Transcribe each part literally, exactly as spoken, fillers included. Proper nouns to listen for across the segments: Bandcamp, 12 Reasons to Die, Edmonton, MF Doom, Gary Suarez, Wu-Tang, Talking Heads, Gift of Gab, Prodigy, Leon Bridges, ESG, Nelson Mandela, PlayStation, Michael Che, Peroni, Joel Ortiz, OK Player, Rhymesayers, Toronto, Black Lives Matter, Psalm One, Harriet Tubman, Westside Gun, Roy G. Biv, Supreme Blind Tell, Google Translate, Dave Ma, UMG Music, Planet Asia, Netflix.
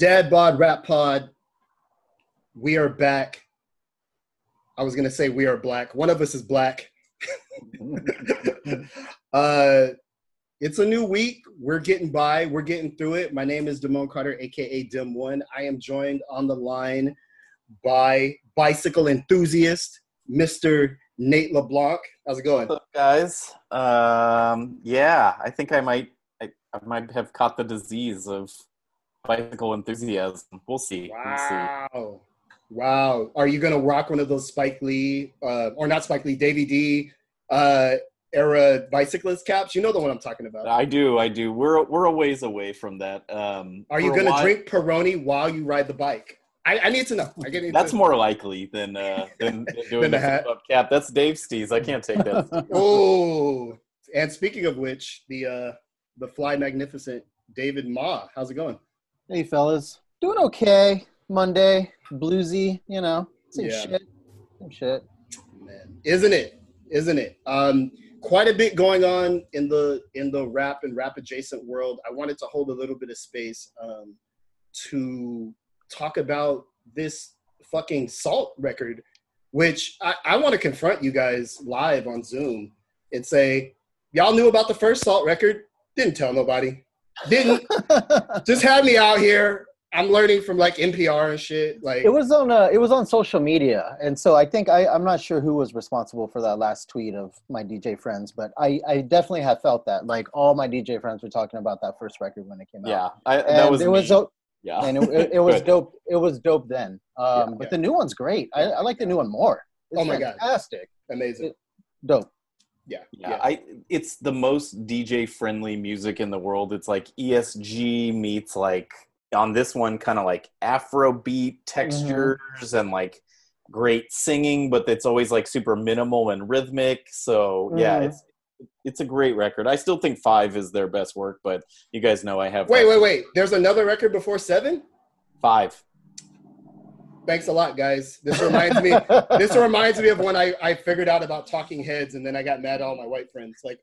Dad Bod Rap Pod. We are back. I was gonna say we are black. One of us is black. uh, it's a new week. We're getting by. We're getting through it. My name is Damone Carter, aka Dim One. I am joined on the line by bicycle enthusiast, Mister Nate Leblanc. How's it going? What's up, guys? Um, yeah, I think I might. I, I might have caught the disease of bicycle enthusiasm. We'll see. Wow. We'll see. Wow. Are you going to rock one of those Spike Lee, uh, or not Spike Lee, Davey D uh, era bicyclist caps? You know the one I'm talking about. I do. I do. We're we're a ways away from that. Um, Are you going to drink Peroni while you ride the bike? I, I need to know. I get That's more likely than, uh, than, than doing than the hat. Cap. That's Dave Steez. I can't take that. Oh, and speaking of which, the uh, the fly magnificent David Ma. How's it going? Hey, fellas. Doing okay. Monday, bluesy, you know, some yeah. shit, some shit. Man, isn't it? Isn't it? Um, quite a bit going on in the in the rap and rap adjacent world. I wanted to hold a little bit of space um, to talk about this fucking Sault record, which I, I want to confront you guys live on Zoom and say, y'all knew about the first Sault record, didn't tell nobody, didn't. Just had me out here. I'm learning from like N P R and shit. Like it was on uh, it was on social media, and so I think I I'm not sure who was responsible for that last tweet of my D J friends, but I I definitely have felt that like all my D J friends were talking about that first record when it came yeah, out. Yeah, that was it me. was dope. Yeah, and it it, it was dope. It was dope then. Um, yeah, but yeah. the new one's great. I, I like the new one more. It's oh my fantastic. god, fantastic, amazing, it, dope. Yeah, yeah, yeah. I it's the most D J friendly music in the world. It's like E S G meets like. On this one, kind of like Afrobeat textures mm-hmm. and like great singing, but it's always like super minimal and rhythmic. So mm-hmm. yeah, it's it's a great record. I still think five is their best work, but you guys know I have. Wait, wait, wait! There's another record before seven? Five. Thanks a lot, guys. This reminds me. This reminds me of when I, I figured out about Talking Heads, and then I got mad at all my white friends. Like,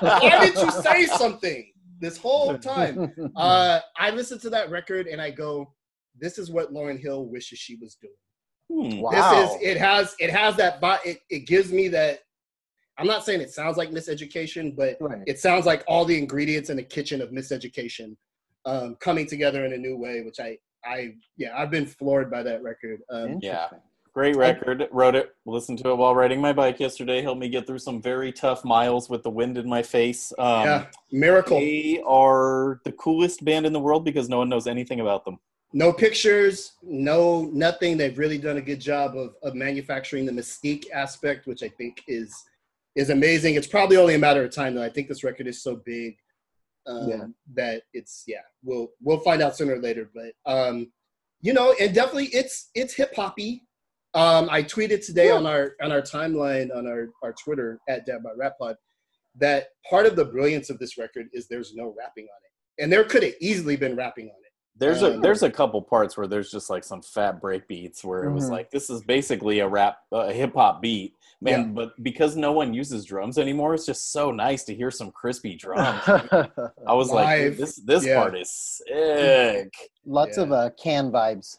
why did you say something? This whole time, uh, I listen to that record and I go, "This is what Lauryn Hill wishes she was doing." Wow! This is it has it has that it it gives me that. I'm not saying it sounds like Miseducation, but right. it sounds like all the ingredients in the kitchen of Miseducation um, coming together in a new way. Which I I yeah I've been floored by that record. Um, yeah, great record. I, Wrote it, listened to it while riding my bike yesterday. Helped me get through some very tough miles with the wind in my face. Um, yeah, miracle. They are the coolest band in the world because no one knows anything about them. No pictures, no nothing. They've really done a good job of, of manufacturing the mystique aspect, which I think is is amazing. It's probably only a matter of time, though. I think this record is so big um, yeah. that it's yeah. We'll we'll find out sooner or later, but um, you know, and definitely it's it's hip hoppy. Um, I tweeted today yeah. on our on our timeline on our, our Twitter at Dab by Rap Pod that part of the brilliance of this record is there's no rapping on it, and there could have easily been rapping on it. There's um, a there's a couple parts where there's just like some fat break beats where mm-hmm. it was like this is basically a rap a hip hop beat, man. Yeah. But because no one uses drums anymore, it's just so nice to hear some crispy drums. I was Live. like, this this yeah. part is sick. Lots yeah. of uh, Can vibes.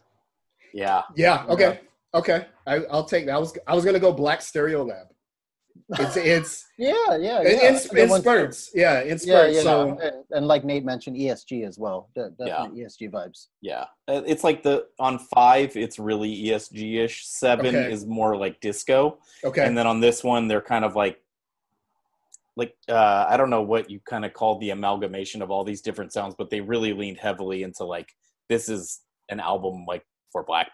Yeah. Yeah. Okay. Yeah. Okay, I, I'll take that. I was I was gonna go Black Stereo Lab. It's it's yeah yeah in spurts yeah in spurts yeah, yeah, so no. and, and like Nate mentioned E S G as well. De- definitely yeah. E S G vibes. Yeah, it's like the on five it's really E S G ish. Seven okay. is more like disco. Okay, and then on this one they're kind of like like uh, I don't know what you kind of call the amalgamation of all these different sounds, but they really leaned heavily into like this is an album like for Black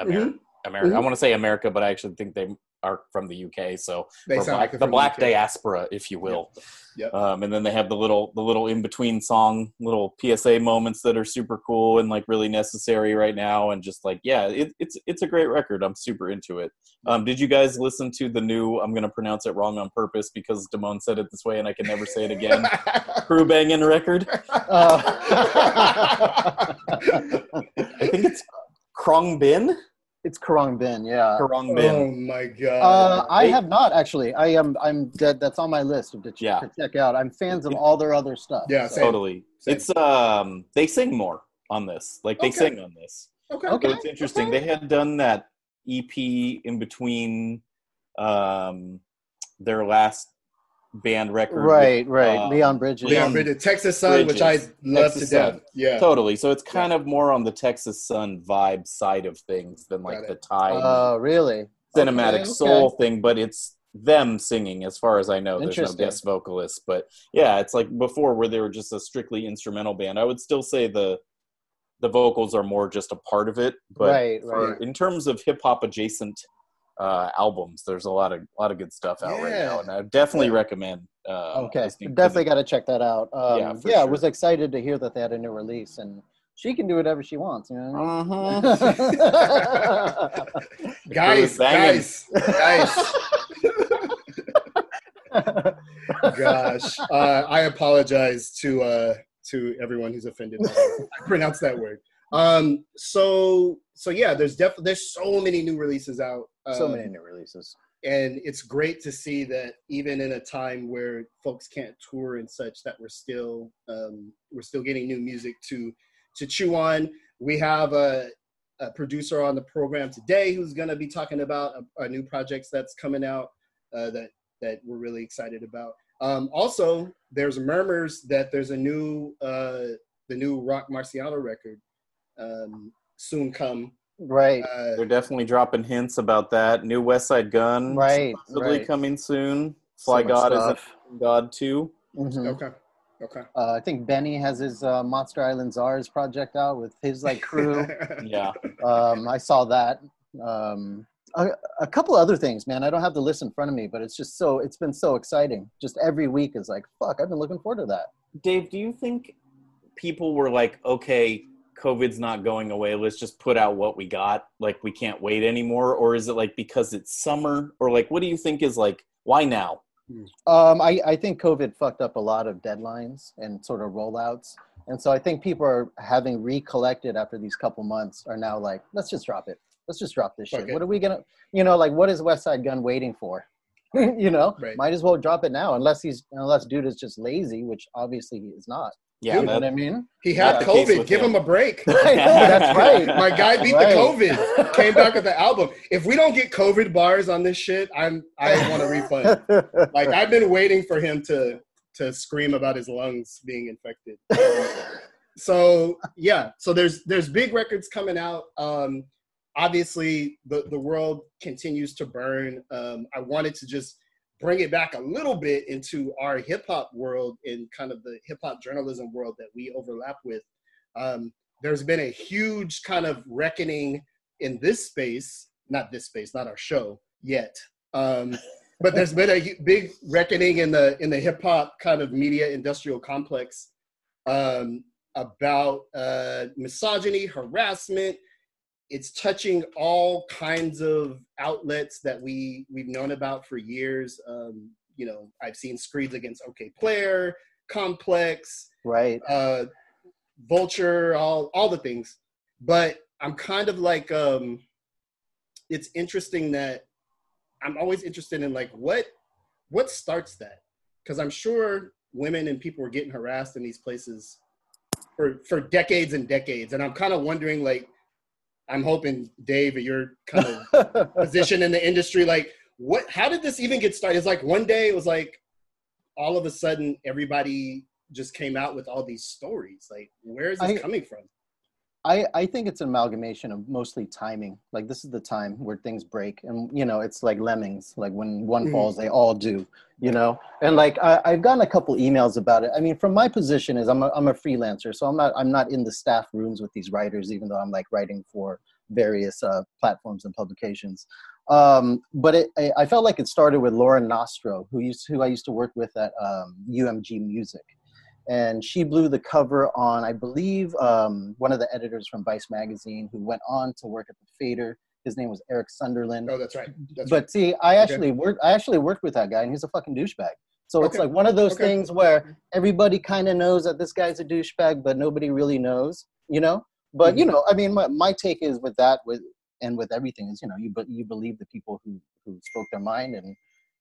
America. Mm-hmm. America. Mm-hmm. I want to say America, but I actually think they are from the U K. So they sound black, like the Black U K. Diaspora, if you will. Yep. Yep. Um, and then they have the little the little in between song, little P S A moments that are super cool and like really necessary right now. And just like, yeah, it, it's it's a great record. I'm super into it. Um, did you guys listen to the new? I'm gonna pronounce it wrong on purpose because Damone said it this way, and I can never say it again. Crew banging record. Uh, I think it's Khruangbin. It's Khruangbin, yeah. Khruangbin. Oh my god. Uh, I have not actually. I am. I'm. That, that's on my list to, ch- yeah. to check out. I'm fans of all their other stuff. Yeah, so. Totally. Same. It's um. They sing more. on this. Like, they okay. sing on this. Okay. okay. But it's interesting. Okay. They had done that E P in between um, their last band record. Right, with, right. Um, Leon Bridges. Leon Bridges. Texas Sun, Bridges. which I love Texas to Sun. death. Yeah. Totally. So it's kind yeah. of more on the Texas Sun vibe side of things than like the Time. Oh, uh, really? Cinematic okay, soul okay. thing, but it's them singing as far as I know. There's no guest vocalists, but yeah, it's like before where they were just a strictly instrumental band. I would still say the the vocals are more just a part of it, but right, for, right. in terms of hip hop adjacent uh albums, there's a lot of a lot of good stuff out yeah. right now, and I definitely yeah. recommend uh okay definitely got to check that out. um yeah, yeah sure. I was excited to hear that they had a new release, and she can do whatever she wants, you know. Uh-huh. guys, guys, guys. Gosh, uh, I apologize to uh, to everyone who's offended. I pronounced that word. Um, so, so yeah, there's def- there's so many new releases out. Um, so many new releases, and it's great to see that even in a time where folks can't tour and such, that we're still um, we're still getting new music to. to chew on. We have a, a producer on the program today who's going to be talking about our new projects that's coming out uh, that that we're really excited about. Um, also, there's murmurs that there's a new uh, the new Rock Marciano record um, soon come. Right. Uh, They're definitely dropping hints about that. New Westside Gun, right? Possibly right. coming soon. Fly so God is in God too. Mm-hmm. Okay. Okay. Uh, I think Benny has his uh, Monster Island Czars project out with his like crew. yeah. Um, I saw that. Um, a, a couple other things, man. I don't have the list in front of me, but it's just so it's been so exciting. Just every week is like, fuck, I've been looking forward to that. Dave, do you think people were like, okay, COVID's not going away, let's just put out what we got, like we can't wait anymore? Or is it like because it's summer? Or like, what do you think is like, why now? Um, I, I think COVID fucked up a lot of deadlines and sort of rollouts. And so I think people are having recollected after these couple months are now like, let's just drop it. Let's just drop this shit. Okay. What are we going to, you know, like what is Westside Gun waiting for? you know, right. Might as well drop it now unless he's, unless dude is just lazy, which obviously he is not. Yeah, you know what I mean? He had yeah, COVID. Give him. him a break. That's right. My guy beat right. the COVID. Came back with the album. If we don't get COVID bars on this shit, I'm I want a refund. Like I've been waiting for him to to scream about his lungs being infected. So yeah, so there's there's big records coming out. Um, obviously the the world continues to burn. Um, I wanted to just bring it back a little bit into our hip hop world and kind of the hip hop journalism world that we overlap with. Um, there's been a huge kind of reckoning in this space, not this space, not our show yet. Um, but there's been a big reckoning in the, in the hip hop kind of media industrial complex um, about uh, misogyny, harassment. It's touching all kinds of outlets that we, we've known about for years. Um, you know, I've seen screeds against OK Player, Complex, right, uh, Vulture, all all the things. But I'm kind of like, um, it's interesting that I'm always interested in like, what what starts that? Because I'm sure women and people were getting harassed in these places for, for decades and decades. And I'm kind of wondering like, I'm hoping, Dave, your kind of position in the industry, like, what? How did this even get started? It's like one day it was like, all of a sudden, everybody just came out with all these stories. Like, where is this I, coming from? I, I think it's an amalgamation of mostly timing. Like, this is the time where things break. And, you know, it's like lemmings. Like, when one mm. falls, they all do, you know? And, like, I, I've gotten a couple emails about it. I mean, from my position is I'm a, I'm a freelancer, so I'm not I'm not in the staff rooms with these writers, even though I'm, like, writing for various uh, platforms and publications. Um, but it, I, I felt like it started with Lauren Nostro, who, used, who I used to work with at um, U M G Music. And she blew the cover on, I believe, um, one of the editors from Vice Magazine who went on to work at the Fader. His name was Eric Sunderland. Oh, that's right. That's but right. see, I actually okay. worked. I actually worked with that guy, and he's a fucking douchebag. So okay. it's like one of those okay. things where everybody kind of knows that this guy's a douchebag, but nobody really knows, you know. But mm-hmm. you know, I mean, my, my take is with that, with and with everything is, you know, you but you believe the people who who spoke their mind and.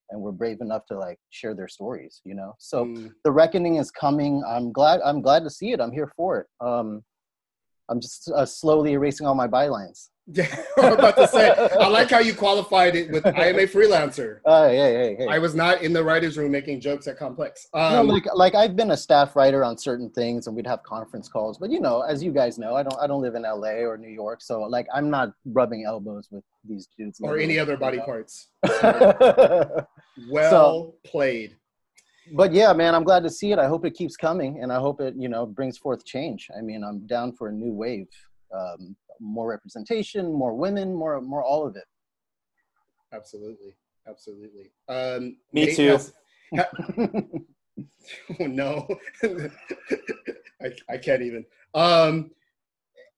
and we're brave enough to like share their stories, you know? So mm. the reckoning is coming. I'm glad, I'm glad to see it. I'm here for it. Um, I'm just uh, slowly erasing all my bylines. Yeah, I'm about to say, I like how you qualified it with, I am a freelancer. Oh, uh, yeah, yeah, yeah. I was not in the writer's room making jokes at Complex. Um, no, like, like I've been a staff writer on certain things and we'd have conference calls. But, you know, as you guys know, I don't I don't live in L A or New York. So, like, I'm not rubbing elbows with these dudes. Or any other body parts. So, well so, played. But yeah, man, I'm glad to see it. I hope it keeps coming, and I hope it, you know, brings forth change. I mean, I'm down for a new wave, um, more representation, more women, more, more, all of it. Absolutely, absolutely. Um, Me Nate too. Has, ha, oh no, I I can't even. Um,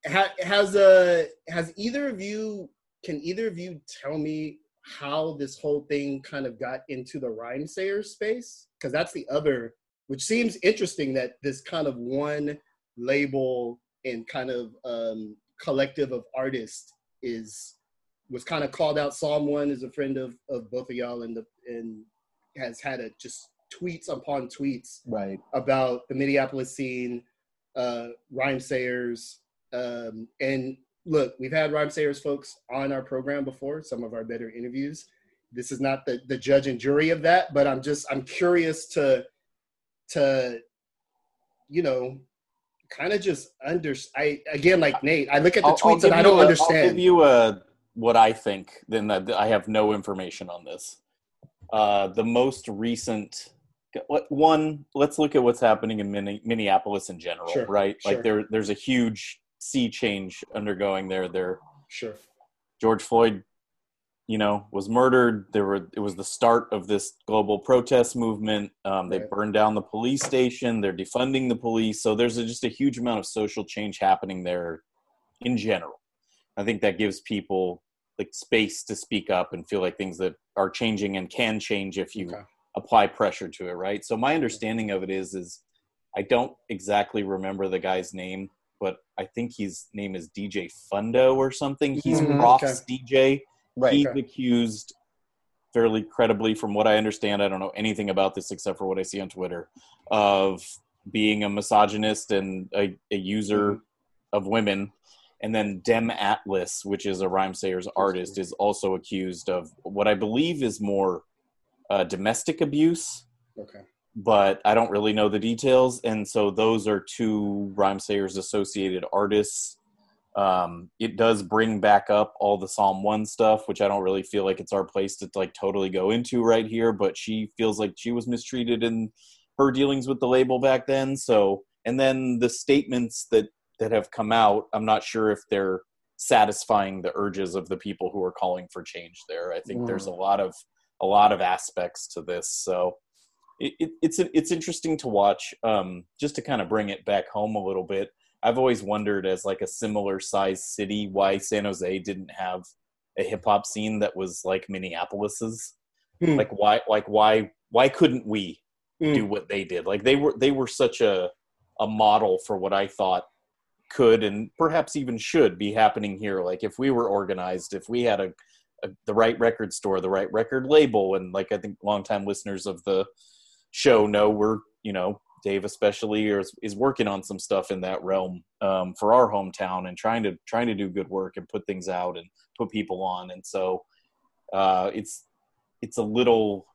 ha, has a has either of you? Can either of you tell me how this whole thing kind of got into the Rhymesayers space? Because that's the other, which seems interesting that this kind of one label and kind of um, collective of artists is, was kind of called out. Psalm One is a friend of, of both of y'all and, the, and has had a just tweets upon tweets right. about the Minneapolis scene, uh, Rhymesayers, um, and look, we've had Rhymesayers folks on our program before, some of our better interviews. This is not the, the judge and jury of that, but I'm just, I'm curious to, to, you know, kind of just under, I, again, like Nate, I look at the I'll, tweets I'll and I don't a, understand. I'll give you a, what I think, then that I have no information on this. Uh, the most recent, one, let's look at what's happening in Minneapolis in general, sure, right? Sure. Like there, there's a huge sea change undergoing there. There, sure. George Floyd, you know, was murdered. There were, it was the start of this global protest movement. Um, they right. burned down the police station. They're defunding the police. So there's a, just a huge amount of social change happening there in general. I think that gives people like space to speak up and feel like things that are changing and can change if you okay. apply pressure to it. Right. So my understanding of it is, is I don't exactly remember the guy's name, but I think his name is D J Fundo or something. He's mm-hmm. Prof's okay. D J. Right. He's okay. accused fairly credibly, from what I understand, I don't know anything about this except for what I see on Twitter, of being a misogynist and a, a user mm-hmm. of women. And then Dem Atlas, which is a Rhymesayers artist, is also accused of what I believe is more uh, domestic abuse. Okay. But I don't really know the details. And so those are two Rhymesayers associated artists. Um, it does bring back up all the Psalm One stuff, which I don't really feel like it's our place to like totally go into right here, but she feels like she was mistreated in her dealings with the label back then. So, and then the statements that, that have come out, I'm not sure if they're satisfying the urges of the people who are calling for change there. I think mm. there's a lot of, a lot of aspects to this. So it, it, it's, it's interesting to watch, um, just to kind of bring it back home a little bit. I've always wondered, as like a similar size city, why San Jose didn't have a hip hop scene that was like Minneapolis's. Mm. Like why, like why, why couldn't we mm. do what they did? Like they were, they were such a, a model for what I thought could, and perhaps even should be happening here. Like if we were organized, if we had a, a the right record store, the right record label. And like, I think longtime listeners of the show know we're, you know, Dave especially is, is working on some stuff in that realm um, for our hometown and trying to trying to do good work and put things out and put people on. And so uh, it's it's a little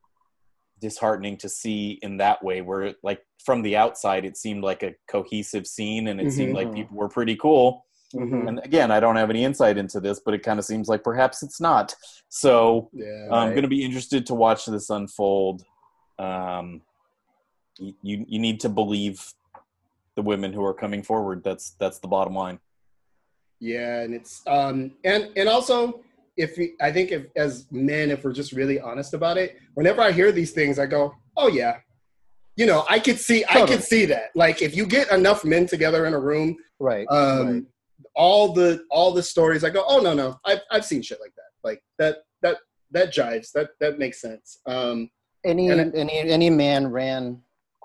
disheartening to see in that way where it, like from the outside, it seemed like a cohesive scene and it mm-hmm. seemed like people were pretty cool. Mm-hmm. And again, I don't have any insight into this, but it kind of seems like perhaps it's not. So yeah, right. I'm going to be interested to watch this unfold. Um You, you need to believe the women who are coming forward. That's that's the bottom line. Yeah, and it's um and and also if we, I think if as men, if we're just really honest about it, whenever I hear these things, I go, oh yeah, you know, I could see totally. I could see that. Like if you get enough men together in a room, right? Um, right. all the all the stories, I go, oh no no, I've I've seen shit like that. Like that that that jives. That that makes sense. Um, any and I, any any man ran.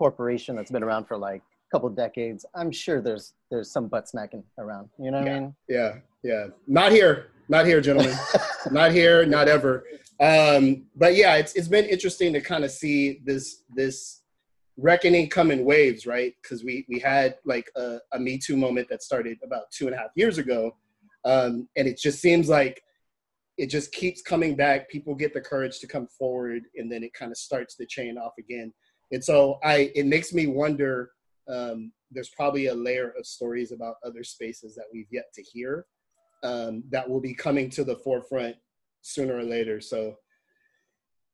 corporation that's been around for like a couple decades, I'm sure there's there's some butt smacking around, you know what yeah, I mean? Yeah, yeah. Not here, not here, gentlemen. Not here, not ever. Um, but yeah, it's it's been interesting to kind of see this this reckoning come in waves, right? Because we, we had like a, a Me Too moment that started about two and a half years ago. Um, and it just seems like it just keeps coming back. People get the courage to come forward, and then it kind of starts the chain off again. And so I, it makes me wonder, um, there's probably a layer of stories about other spaces that we've yet to hear, um, that will be coming to the forefront sooner or later. So,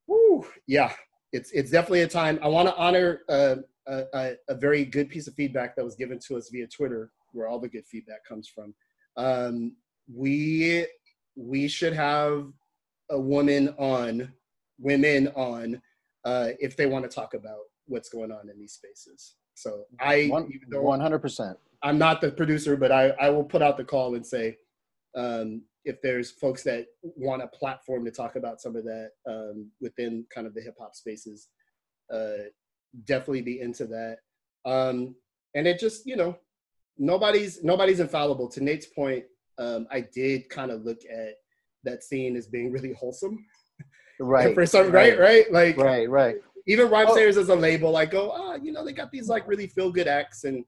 whew, yeah, it's it's definitely a time. I want to honor uh, a, a very good piece of feedback that was given to us via Twitter, where all the good feedback comes from. Um, we we should have a woman on, women on, uh, if they want to talk about what's going on in these spaces. So I, one hundred percent. I'm not the producer, but I, I will put out the call and say, um, if there's folks that want a platform to talk about some of that, um, within kind of the hip hop spaces, uh, definitely be into that. Um, and it just, you know, nobody's, nobody's infallible. To Nate's point, um, I did kind of look at that scene as being really wholesome. Right. For some, right, right. Like, right, right. Even Rhymesayers oh. as a label, I go, ah, oh, you know, they got these like really feel good acts, and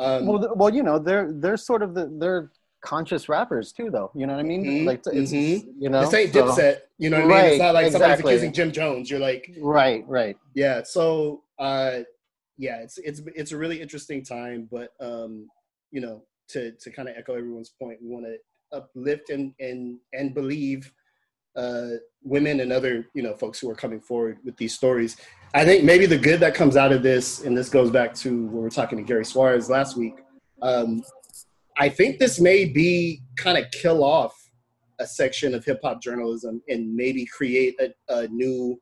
um, well, well, you know, they're they're sort of the they're conscious rappers too, though. You know what I mean? Mm-hmm, like, it's mm-hmm. you know, this ain't so. Dipset. You know what right, I mean? It's not like exactly. somebody's accusing Jim Jones. You're like, right, right, yeah. So, uh, yeah, it's it's it's a really interesting time, but um, you know, to to kind of echo everyone's point, we want to uplift and and and believe. Uh, women and other, you know, folks who are coming forward with these stories. I think maybe the good that comes out of this, and this goes back to when we were talking to Gary Suarez last week, um, I think this may be kind of kill off a section of hip hop journalism and maybe create a, a new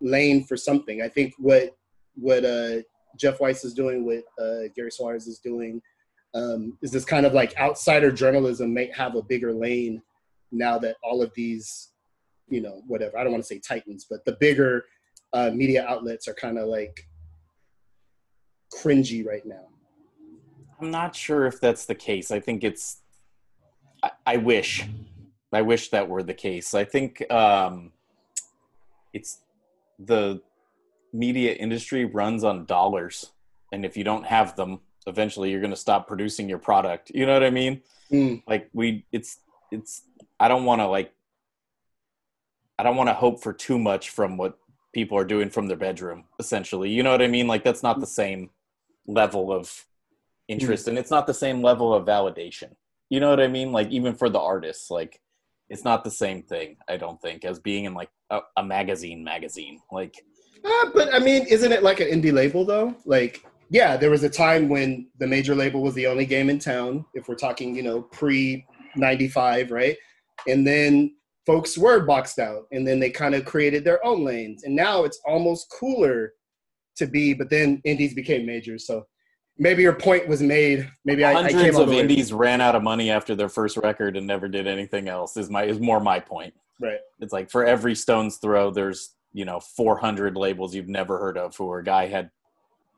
lane for something. I think what what uh, Jeff Weiss is doing, what uh, Gary Suarez is doing, um, is this kind of like outsider journalism may have a bigger lane now that all of these, you know, whatever, I don't want to say titans, but the bigger uh, media outlets are kind of like cringy right now. I'm not sure if that's the case. I think it's, I, I wish, I wish that were the case. I think um, it's the media industry runs on dollars. And if you don't have them, eventually you're going to stop producing your product. You know what I mean? Mm. Like we, it's, it's, I don't want to like, I don't want to hope for too much from what people are doing from their bedroom, essentially. You know what I mean? Like, that's not the same level of interest, mm-hmm. and it's not the same level of validation. You know what I mean? Like, even for the artists, like, it's not the same thing, I don't think, as being in, like, a, a magazine magazine. Like, uh, but, I mean, isn't it, like, an indie label, though? Like, yeah, there was a time when the major label was the only game in town, if we're talking, you know, pre ninety-five, right? And then folks were boxed out, and then they kind of created their own lanes. And now it's almost cooler to be, but then indies became majors. So maybe your point was made. Maybe I, I came up with indies ran out of money after their first record and never did anything else is my, is more my point. Right. It's like for every stone's throw, there's, you know, four hundred labels you've never heard of who a guy had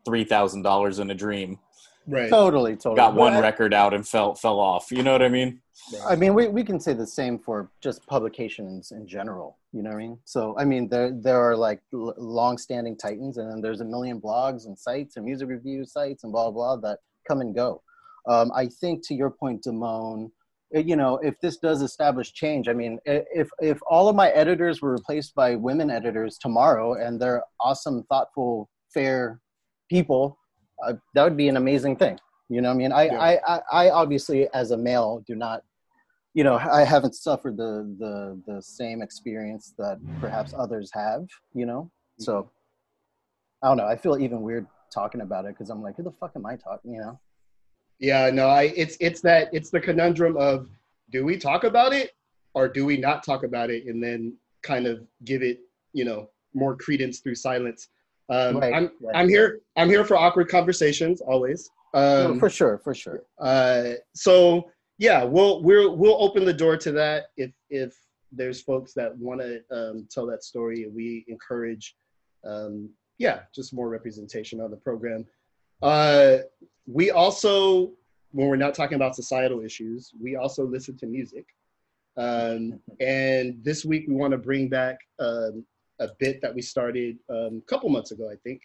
three thousand dollars in a dream. Right. Totally, totally. Got one but, record out and fell fell off. You know what I mean? I mean, we, we can say the same for just publications in general. You know what I mean? So, I mean, there there are like l- long-standing titans, and then there's a million blogs and sites and music review sites and blah, blah, that come and go. Um, I think to your point, Damone, you know, if this does establish change, I mean, if if all of my editors were replaced by women editors tomorrow and they're awesome, thoughtful, fair people, Uh, that would be an amazing thing. You know what I mean? I, yeah. I, I, I obviously, as a male, do not, you know, I haven't suffered the, the, the same experience that perhaps others have, you know? So, I don't know. I feel even weird talking about it because I'm like, who the fuck am I talking, you know? Yeah, no, I it's it's that, it's the conundrum of, do we talk about it or do we not talk about it and then kind of give it, you know, more credence through silence? Um, right, I'm right, I'm here I'm here for awkward conversations always. Um, no, for sure, for sure. Uh, so yeah, we'll we'll we'll open the door to that if if there's folks that want to um, tell that story. We encourage, um, yeah, just more representation on the program. Uh, we also, when we're not talking about societal issues, we also listen to music. Um, and this week we want to bring back. Um, a bit that we started um, a couple months ago, I think,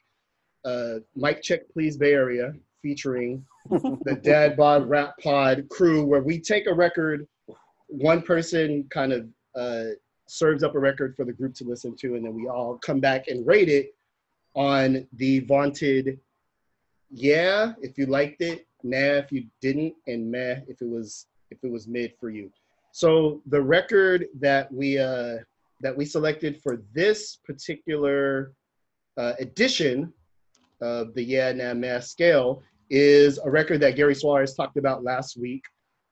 uh, Mic Check Please Bay Area, featuring the Dad Bod Rap Pod crew, where we take a record, one person kind of uh, serves up a record for the group to listen to, and then we all come back and rate it on the vaunted, yeah, if you liked it, nah, if you didn't, and meh, if it was if it was mid for you. So the record that we uh, that we selected for this particular uh, edition of the Yeah, Nah, Meh scale is a record that Gary Suarez talked about last week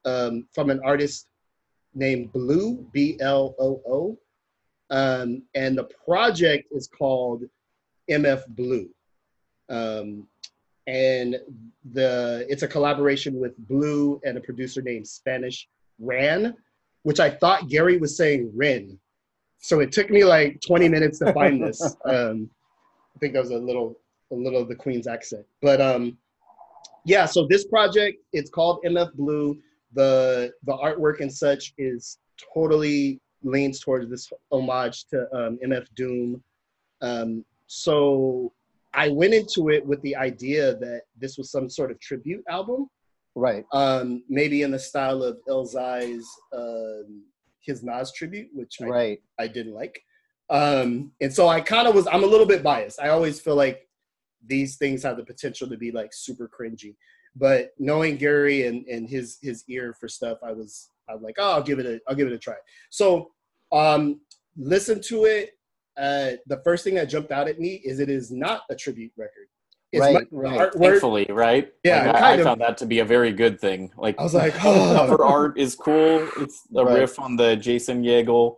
um, from an artist named Blue, B L O O, um, and the project is called M F Blue. Um, and the it's a collaboration with Blue and a producer named Spanish Ran, which I thought Gary was saying Rin. So it took me like twenty minutes to find this. Um, I think that was a little a little of the Queen's accent. But um, yeah, so this project, it's called M F Blue. The the artwork and such is totally leans towards this homage to um, M F Doom. Um, so I went into it with the idea that this was some sort of tribute album. Right. Um, maybe in the style of Elzai's, um, his Nas tribute, which I, right. I didn't like. Um, and so I kind of was, I'm a little bit biased. I always feel like these things have the potential to be like super cringy. But knowing Gary and, and his his ear for stuff, I was I'm like, oh, I'll give it a I'll give it a try. So um, listen to it. Uh, the first thing that jumped out at me is it is not a tribute record. It's right, right. Artwork. Thankfully, right? Yeah, like, I, I found that to be a very good thing. Like, I was like, oh. Cover art is cool. It's a right. riff on the Jason Yeagle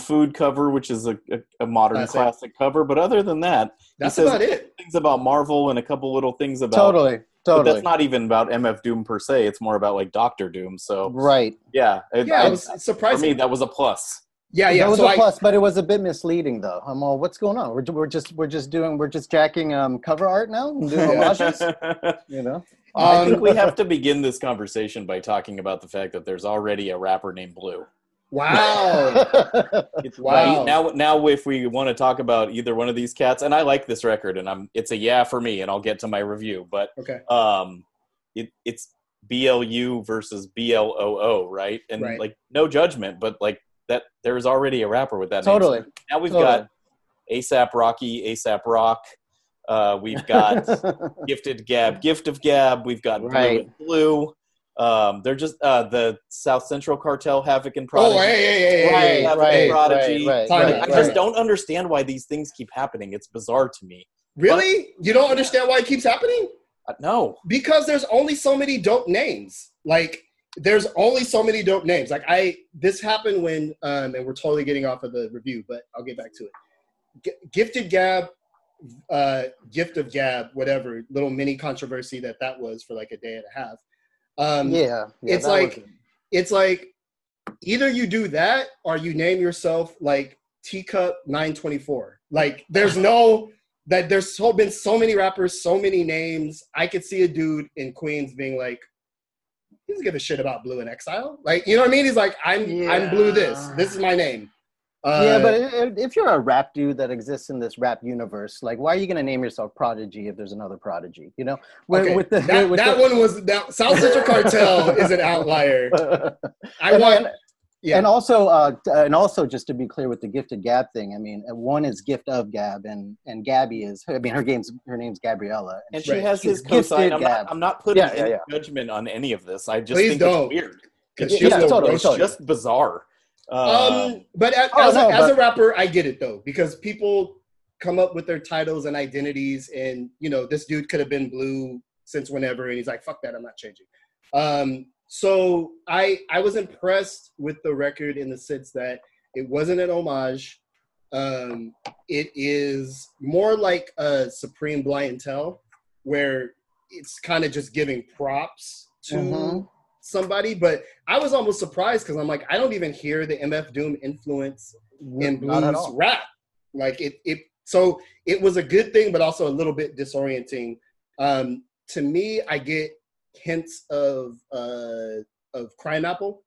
Food cover, which is a, a, a modern That's classic it. cover. But other than that, that's about it. Things about Marvel and a couple little things about totally. Totally. But that's not even about M F Doom per se. It's more about like Doctor Doom. So right, yeah, it, yeah. It was surprising. For me, that was a plus. Yeah, yeah. That was so a plus, I, but it was a bit misleading, though. I'm all, what's going on? We're we're just we're just doing we're just jacking um, cover art now, and doing homages. You know, um, I think we have to begin this conversation by talking about the fact that there's already a rapper named Blue. Wow. It's wow. Right. Now now if we want to talk about either one of these cats, and I like this record and I'm it's a yeah for me, and I'll get to my review, but okay. um it it's B L U versus B L O O, right? And right. like no judgment, but like that there is already a rapper with that totally. name. So now we've totally. got ASAP Rocky, ASAP Rock. Uh we've got Gifted Gab, Gift of Gab, we've got right. Blue and Blue. Um, they're just uh, the South Central Cartel, Havoc and Prodigy. Oh, hey, hey, hey, right, Havoc right, and Prodigy. Right, right, right, I just right. don't understand why these things keep happening. It's bizarre to me. Really? But, you don't understand why it keeps happening? Uh, no. Because there's only so many dope names. Like, there's only so many dope names. Like, I this happened when, um, and we're totally getting off of the review, but I'll get back to it. G- Gifted Gab, uh, Gift of Gab, whatever, little mini controversy that that was for like a day and a half. Um, yeah, yeah, it's like, it's like either you do that or you name yourself like Teacup nine twenty-four. Like there's no, that there's so been so many rappers, so many names. I could see a dude in Queens being like, he doesn't give a shit about Blue in Exile. Like, you know what I mean? He's like, I'm, yeah. I'm Blue this, this is my name. Uh, yeah, but if you're a rap dude that exists in this rap universe, like, why are you going to name yourself Prodigy if there's another Prodigy, you know? With, okay. with the, that with that the... one was, that South Central Cartel is an outlier. I and, want, and, yeah. And also, uh, and also, just to be clear with the Gifted Gab thing, I mean, one is Gift of Gab, and, and Gabby is, I mean, her game's, her name's Gabriella. And, and she right. has his cosign. I'm not, I'm not putting yeah, yeah, any yeah. judgment on any of this. I just Please think don't. it's weird. It's yeah, just, yeah, totally, it's totally. just bizarre. Uh, um, but as, oh, as, no, a, as but, a rapper, I get it though, because people come up with their titles and identities, and you know, this dude could have been Blue since whenever, and he's like, "Fuck that, I'm not changing." Um, so I I was impressed with the record in the sense that it wasn't an homage. Um, it is more like a Supreme Blind Tell, where it's kind of just giving props to. Mm-hmm. somebody, but I was almost surprised because I'm like, I don't even hear the M F Doom influence in Blue's rap. Like it, it, so it was a good thing, but also a little bit disorienting. Um, to me, I get hints of uh, of Crime Apple,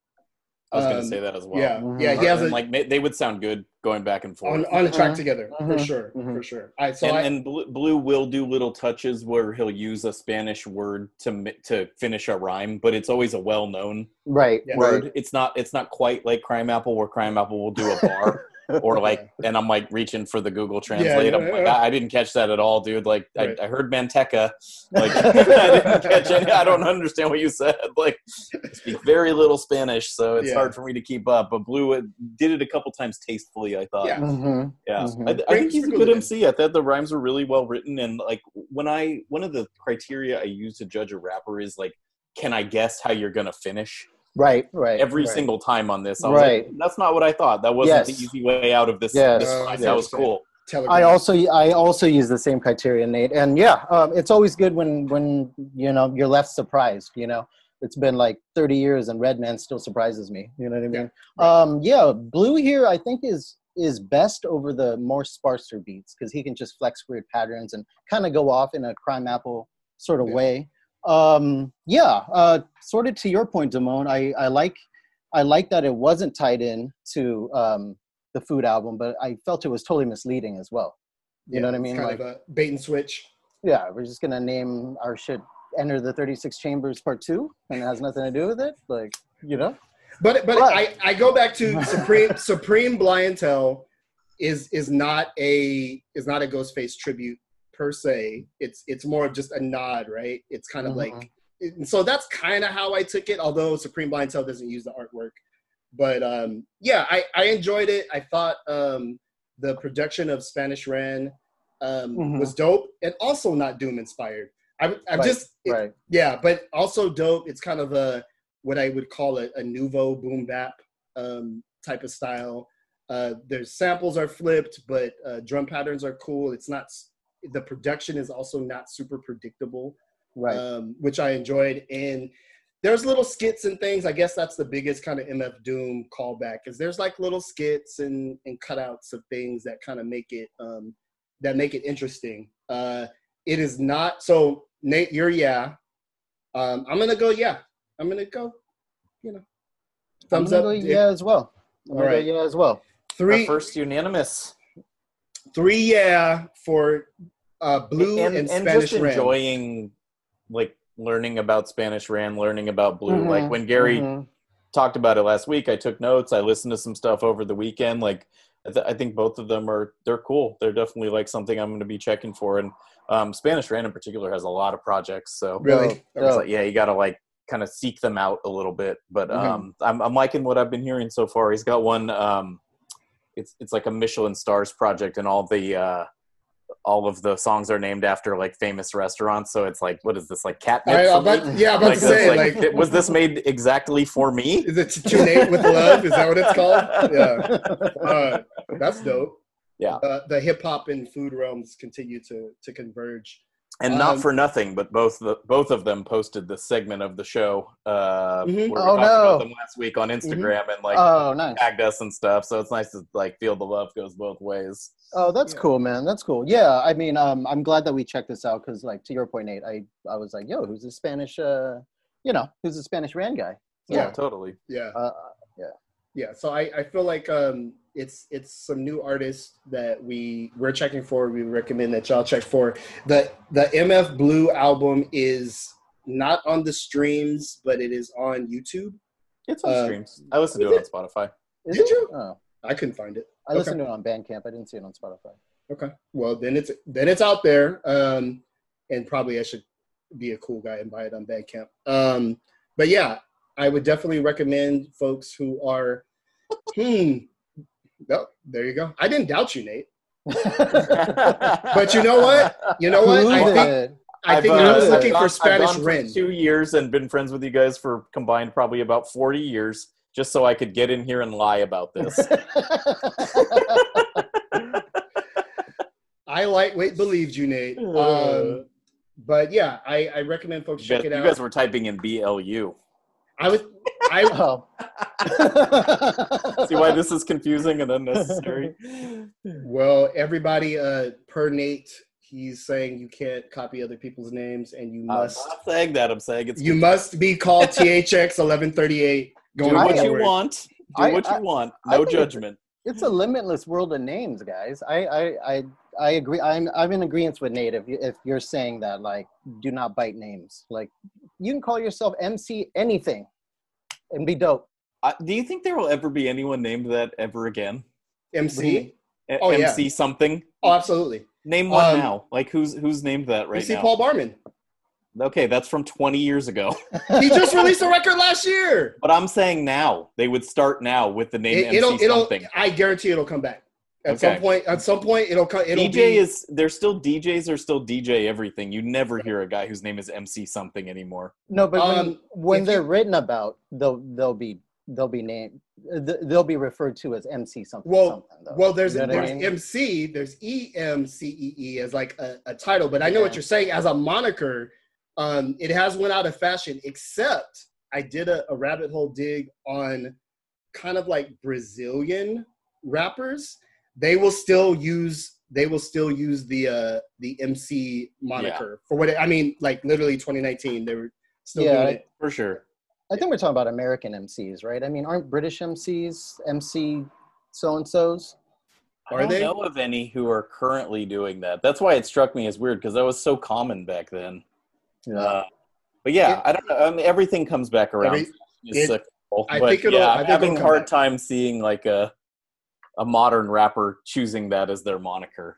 I was um, going to say that as well. Yeah, yeah. He has a, like they would sound good going back and forth on, on a track uh-huh. together uh-huh. for sure, uh-huh. for sure. I, so and, I, and Blue, Blue will do little touches where he'll use a Spanish word to to finish a rhyme, but it's always a well known right word. Right. It's not it's not quite like Crime Apple, where Crime Apple will do a bar or like, and I'm like reaching for the Google Translate. Yeah, yeah, yeah. I'm like, I, I didn't catch that at all, dude. Like right. I, I heard Manteca. Like I didn't catch any. I don't understand what you said. Like I speak very little Spanish, so it's yeah. hard for me to keep up. But Blue did it a couple times tastefully, I thought. Yeah, mm-hmm. yeah. Mm-hmm. I, I think he's a good M C. I thought the rhymes were really well written. And like when I, one of the criteria I use to judge a rapper is like, can I guess how you're gonna finish? Right, right. Every right. single time on this. I was right. like, that's not what I thought. That wasn't yes. the easy way out of this. Yes. this uh, that was cool. Telegram. I also I also use the same criteria, Nate. And yeah, um, it's always good when, when, you know, you're left surprised, you know. It's been like thirty years and Redman still surprises me. You know what I mean? Yeah, um, yeah Blue here I think is is best over the more sparser beats because he can just flex weird patterns and kind of go off in a Crime Apple sort of yeah. way. Um, yeah, uh, sort of to your point, Damone, I, I like, I like that it wasn't tied in to, um, the Food album, but I felt it was totally misleading as well. You yeah, know what I mean? Kind like, of a bait and switch. Yeah. We're just going to name our shit, Enter the thirty-six Chambers part two, and it has nothing to do with it. Like, you know, but, but, but. I, I go back to Supreme, Supreme Blind Tell is, is not a, is not a Ghostface tribute. Per se, it's it's more of just a nod, right? It's kind of mm-hmm. like, it, so that's kind of how I took it. Although Supreme Blind Tell doesn't use the artwork, but um, yeah, I, I enjoyed it. I thought um, the production of Spanish Ran um, mm-hmm. was dope, and also not Doom inspired. I, I'm right, just it, right. yeah, but also dope. It's kind of a what I would call a, a nouveau boom bap um, type of style. Uh, their samples are flipped, but uh, drum patterns are cool. It's not. The production is also not super predictable, right? Um, which I enjoyed. And there's little skits and things. I guess that's the biggest kind of M F Doom callback is there's like little skits and, and cutouts of things that kind of make it, um, that make it interesting. Uh, it is not, so Nate, you're yeah. Um, I'm going to go yeah. I'm going to go, you know, thumbs I'm gonna up. Go, yeah, as well. I'm All right. Go, yeah, as well. Three. Our first unanimous. Three yeah for uh, Blue and, and, and Spanish just Ran. Enjoying like learning about Spanish Ran, learning about Blue. Mm-hmm. Like when Gary mm-hmm. talked about it last week, I took notes. I listened to some stuff over the weekend. Like I, th- I think both of them are they're cool. They're definitely like something I'm going to be checking for. And um, Spanish Ran in particular has a lot of projects. So really, so, oh. like, yeah, you got to like kind of seek them out a little bit. But um, mm-hmm. I'm, I'm liking what I've been hearing so far. He's got one. Um, It's it's like a Michelin stars project, and all the uh, all of the songs are named after like famous restaurants. So it's like, what is this like catnip? Right, I'm about, yeah, I'm about like, to say like, like was this made exactly for me? Is it to Nate with love? Is that what it's called? Yeah, uh, that's dope. Yeah, uh, the hip hop and food realms continue to to converge. And um, not for nothing, but both the both of them posted the segment of the show uh, mm-hmm. where we oh, talked no. about them last week on Instagram mm-hmm. and like oh, nice. tagged us and stuff. So it's nice to like feel the love goes both ways. Oh, that's yeah. cool, man. That's cool. Yeah, I mean, um, I'm glad that we checked this out because, like, to your point, Nate, I, I was like, yo, who's the Spanish? Uh, you know, who's the Spanish Ran guy? So, yeah, totally. Yeah, uh, yeah, yeah. So I, I feel like um, it's it's some new artists that we we're checking for. We recommend that y'all check for. The the M F Blue album is not on the streams, but it is on YouTube. It's on uh, streams. I listened to it, it on Spotify. Is Did it? you? Oh. I couldn't find it. I okay. listened to it on Bandcamp. I didn't see it on Spotify. Okay. Well, then it's then it's out there, um, and probably I should be a cool guy and buy it on Bandcamp. Um, but yeah, I would definitely recommend folks who are hmm. Oh, there you go. I didn't doubt you, Nate. But you know what? You know what? I think I, think I was uh, looking I've for Spanish Ran. For two years and been friends with you guys for combined probably about forty years, just so I could get in here and lie about this. I lightweight believed you, Nate. Um, but yeah, I, I recommend folks check it out. You guys were typing in B L U. I was... I oh. See why this is confusing and unnecessary. Well, everybody, uh, per Nate, he's saying you can't copy other people's names, and you must. I'm not saying that. I'm saying it's. You confusing. Must be called T H X eleven thirty-eight Go do what I, you I, want. Do I, what you I, want. No judgment. It's, it's a limitless world of names, guys. I I I, I agree. I'm I'm in agreement with Nate. If, you, if you're saying that, like, do not bite names. Like, you can call yourself M C anything, and be dope. Uh, do you think there will ever be anyone named that ever again? M C. A- oh, M C yeah. something. Oh, absolutely. Name one um, now. Like, who's who's named that right M C now? M C Paul Barman. Okay, that's from twenty years ago. He just released a record last year. But I'm saying now. They would start now with the name it, M C it'll, something. It'll, I guarantee it'll come back. At okay. some point, at some point, it'll come. It'll D J be, is, there's still D Js are still D J everything. You never hear a guy whose name is M C something anymore. No, but um, when, when they're you, written about, they'll they'll be they'll be named. They'll be referred to as M C something. Well, something, though. well, there's, you know there's I mean? M C, there's E M C E E as like a, a title. But I know yeah. what you're saying as a moniker. Um, it has went out of fashion, except I did a, a rabbit hole dig on kind of like Brazilian rappers. They will still use they will still use the uh, the M C moniker yeah. for what it, I mean. Like literally twenty nineteen, they were still yeah, doing it for sure. I think we're talking about American M Cs, right? I mean, aren't British M Cs M C so and so's? Are I don't they? know of any who are currently doing that. That's why it struck me as weird because that was so common back then. Yeah. Uh, but yeah, I don't know. I mean, everything comes back around. Every, it, like, well, I think it'll. Yeah, I I'm think having a hard back. time seeing like a a modern rapper choosing that as their moniker.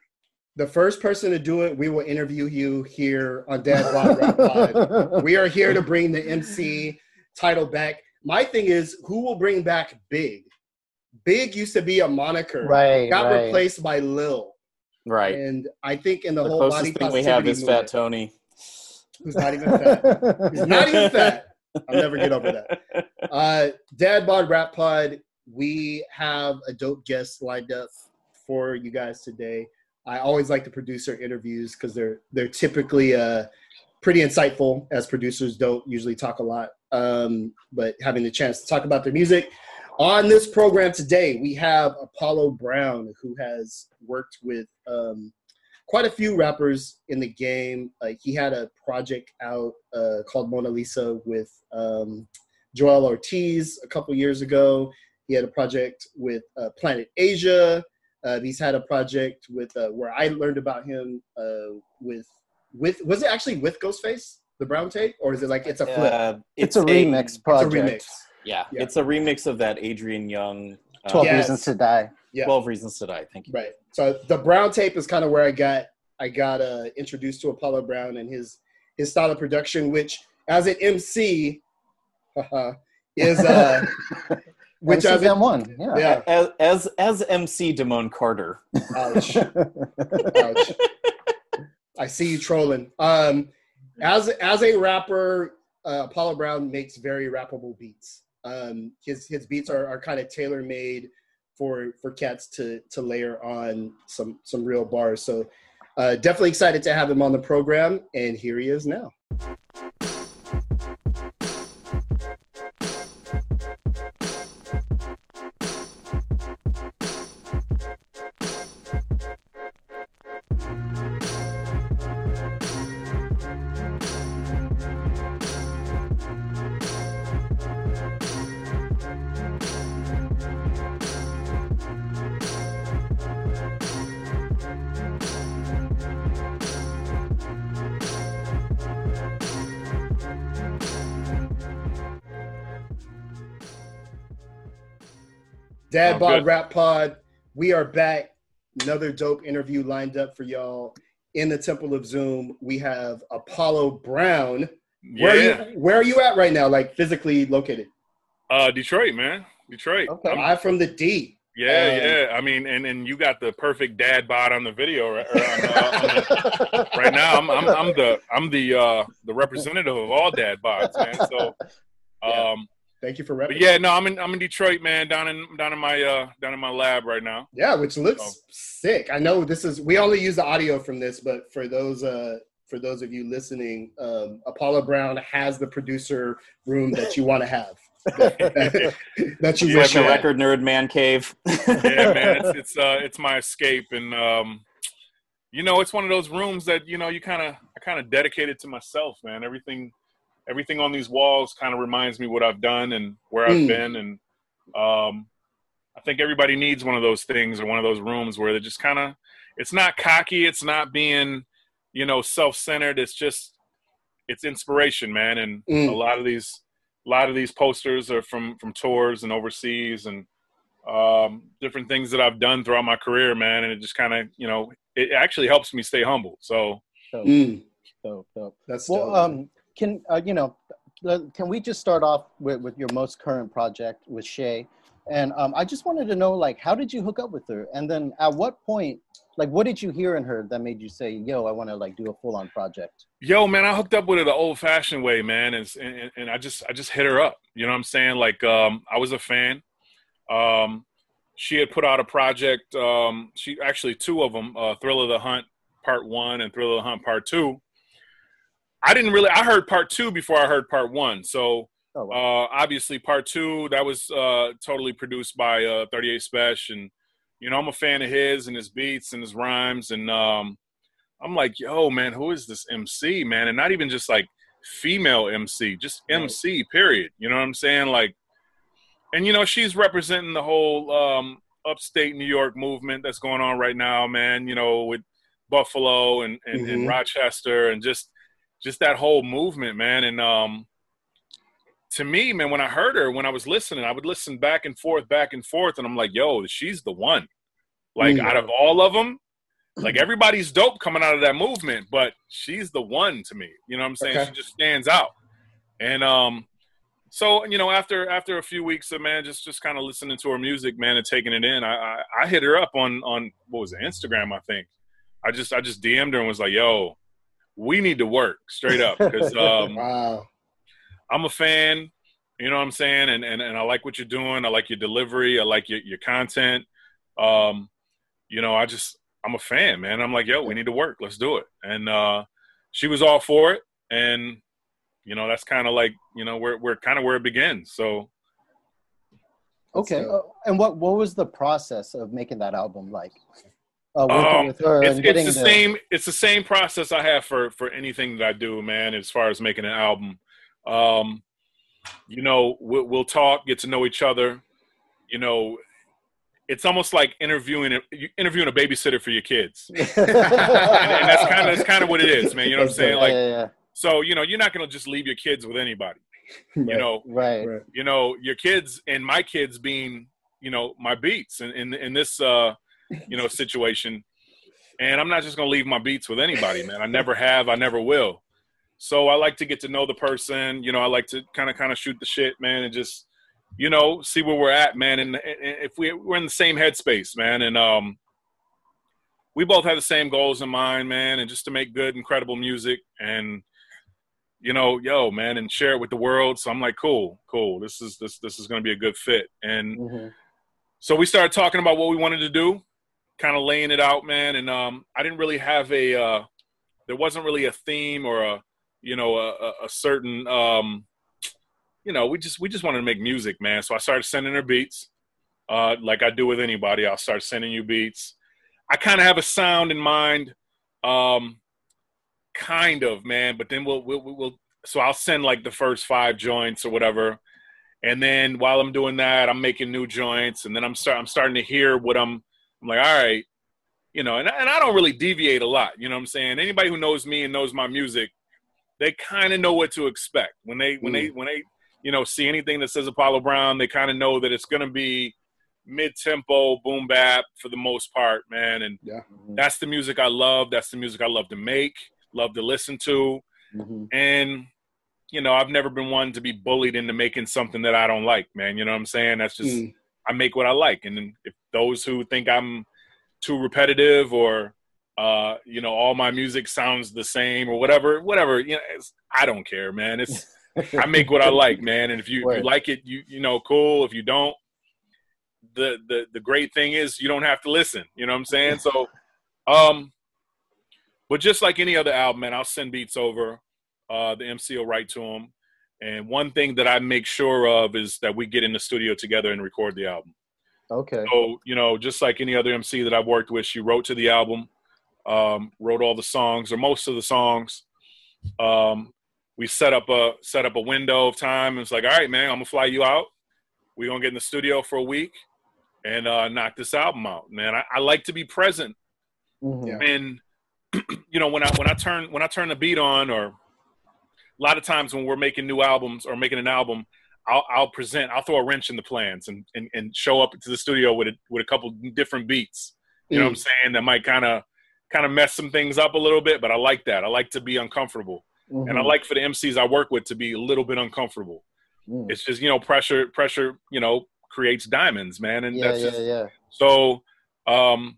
The first person to do it, we will interview you here on Dad Bod Rap Pod. We are here to bring the M C title back. My thing is, who will bring back Big? Big used to be a moniker. Right. Got right. replaced by Lil. Right. And I think in the, the whole body positivity the closest thing we have is movement, Fat Tony. Who's not even fat. He's not even fat. I'll never get over that. Uh, Dad Bod Rap Pod, we have a dope guest lined up for you guys today. I always like the producer interviews because they're they're typically uh, pretty insightful, as producers don't usually talk a lot. Um, but having the chance to talk about their music. On this program today, we have Apollo Brown, who has worked with um, quite a few rappers in the game. Uh, he had a project out uh, called Mona Lisa with um, Joel Ortiz a couple years ago. He had a project with uh, Planet Asia. Uh, he's had a project with uh, where I learned about him uh, with with was it actually with Ghostface, the Brown tape, or is it like it's a flip? Uh, it's, it's a, a remix project. It's a remix. Yeah, yeah, it's a remix of that Adrian Young. Uh, Twelve yes. Reasons to Die. Yeah. Twelve Reasons to Die. Thank you. Right. So the Brown tape is kind of where I got I got uh, introduced to Apollo Brown and his his style of production, which as an M C is. Uh, Which as one, yeah. yeah. As, as as M C Damone Carter. Ouch. Ouch. I see you trolling. Um, as as a rapper, uh, Apollo Brown makes very rappable beats. Um, his his beats are, are kind of tailor made for for cats to to layer on some some real bars. So uh, definitely excited to have him on the program, and here he is now. Dad Bod Rap Pod, we are back. Another dope interview lined up for y'all. In the Temple of Zoom, we have Apollo Brown. Yeah. Where are you, where are you at right now, like physically located? Uh, Detroit, man. Detroit. Okay. I'm from the D. Yeah, um, yeah. I mean, and, and you got the perfect dad bod on the video right, or on, uh, on the, right now. I'm, I'm I'm the I'm the uh, the representative of all dad bods, man. So, um. Yeah. Thank you for repping. But yeah, no, I'm in I'm in Detroit, man, down in down in my uh down in my lab right now. Yeah, which looks so sick. I know this is we only use the audio from this, but for those uh for those of you listening, um, Apollo Brown has the producer room that you want to have. that, that you yeah, wish. Like a record nerd man cave. Yeah, man, it's it's uh it's my escape, and um you know, it's one of those rooms that, you know, you kind of I kind of dedicated to myself, man. Everything everything on these walls kind of reminds me what I've done and where I've mm. been. And um, I think everybody needs one of those things or one of those rooms where they just kind of, it's not cocky. It's not being, you know, self-centered. It's just, it's inspiration, man. And mm. a lot of these, a lot of these posters are from, from tours and overseas and um, different things that I've done throughout my career, man. And it just kind of, you know, it actually helps me stay humble. So, so, mm. so, so. That's well, dope. um, Can uh, you know? Can we just start off with, with your most current project with Shay? And um, I just wanted to know, like, how did you hook up with her? And then at what point, like, what did you hear in her that made you say, "Yo, I want to like do a full-on project"? Yo, man, I hooked up with her the old-fashioned way, man, and, and and I just I just hit her up. You know what I'm saying? Like, um, I was a fan. Um, she had put out a project. Um, she actually two of them: uh, "Thrill of the Hunt Part One" and "Thrill of the Hunt Part Two." I didn't really, I heard part two before I heard part one. So oh, wow. uh, obviously part two, that was uh, totally produced by uh, thirty-eight Special. And, you know, I'm a fan of his and his beats and his rhymes. And um, I'm like, yo, man, who is this M C, man? And not even just like female M C, just M C, right. Period. You know what I'm saying? Like, and, you know, she's representing the whole um, upstate New York movement that's going on right now, man, you know, with Buffalo and, and, mm-hmm. and Rochester and just, Just that whole movement, man. And um, to me, man, when I heard her, when I was listening, I would listen back and forth, back and forth. And I'm like, yo, she's the one. Like, mm-hmm. out of all of them, like, everybody's dope coming out of that movement. But she's the one to me. You know what I'm saying? Okay. She just stands out. And um, so, you know, after after a few weeks of, man, just, just kind of listening to her music, man, and taking it in, I, I, I hit her up on, on, what was it, Instagram, I think. I just I just D M'd her and was like, yo, we need to work straight up because um, wow. I'm a fan, you know what I'm saying? And, and, and I like what you're doing. I like your delivery. I like your, your content. Um, you know, I just, I'm a fan, man. I'm like, yo, we need to work. Let's do it. And uh, she was all for it. And, you know, that's kind of like, you know, where we're kind of where it begins. So. Okay. Uh, and what, what was the process of making that album like? Uh, um, with her it's, and it's the, the same. It's the same process I have for, for anything that I do, man. As far as making an album, um, you know, we'll, we'll talk, get to know each other. You know, it's almost like interviewing a, interviewing a babysitter for your kids, and, and that's kind of that's kind of what it is, man. You know what I'm saying? Like, yeah, yeah, yeah. So you know, you're not gonna just leave your kids with anybody. You right, know, right? You know, your kids and my kids being, you know, my beats and in, in, in this. Uh, you know, situation. And I'm not just going to leave my beats with anybody, man. I never have. I never will. So I like to get to know the person. You know, I like to kind of, kind of shoot the shit, man, and just, you know, see where we're at, man. And, and if we, we're in the same headspace, man. And um, we both have the same goals in mind, man. And just to make good, incredible music and, you know, yo, man, and share it with the world. So I'm like, cool, cool. This is, this, this is going to be a good fit. And mm-hmm. so we started talking about what we wanted to do. Kind of laying it out, man, and um, I didn't really have a. Uh, there wasn't really a theme or a, you know, a, a certain. Um, you know, we just we just wanted to make music, man. So I started sending her beats, uh, like I do with anybody. I'll start sending you beats. I kind of have a sound in mind, um, kind of, man. But then we'll, we'll we'll so I'll send like the first five joints or whatever, and then while I'm doing that, I'm making new joints, and then I'm start I'm starting to hear what I'm. I'm like, all right, you know, and, and I don't really deviate a lot. You know what I'm saying? Anybody who knows me and knows my music, they kind of know what to expect. When they, when mm. they, when they, you know, see anything that says Apollo Brown, they kind of know that it's going to be mid-tempo, boom bap for the most part, man. And yeah. mm-hmm. that's the music I love. That's the music I love to make, love to listen to. Mm-hmm. And, you know, I've never been one to be bullied into making something that I don't like, man. You know what I'm saying? That's just... Mm. I make what I like. And then if those who think I'm too repetitive or, uh, you know, all my music sounds the same or whatever, whatever, you know, it's, I don't care, man. It's, I make what I like, man. And if you, you like it, you, you know, cool. If you don't, the, the, the great thing is you don't have to listen, you know what I'm saying? So, um, but just like any other album, man, I'll send beats over, uh, the M C will write to them. And one thing that I make sure of is that we get in the studio together and record the album. Okay. So, you know, just like any other M C that I've worked with, she wrote to the album, um, wrote all the songs or most of the songs. Um, we set up a set up a window of time. And it's like, all right, man, I'm gonna fly you out. We're gonna get in the studio for a week and uh, knock this album out, man. I, I like to be present. Mm-hmm. And you know, when I when I turn when I turn the beat on, or a lot of times when we're making new albums or making an album, I'll, I'll present, I'll throw a wrench in the plans and, and, and show up to the studio with a, with a couple different beats. You know mm. what I'm saying? That might kind of kind of mess some things up a little bit, but I like that. I like to be uncomfortable. Mm-hmm. And I like for the M Cs I work with to be a little bit uncomfortable. Mm. It's just, you know, pressure, pressure, you know, creates diamonds, man. And yeah, that's yeah, just, yeah. So, um,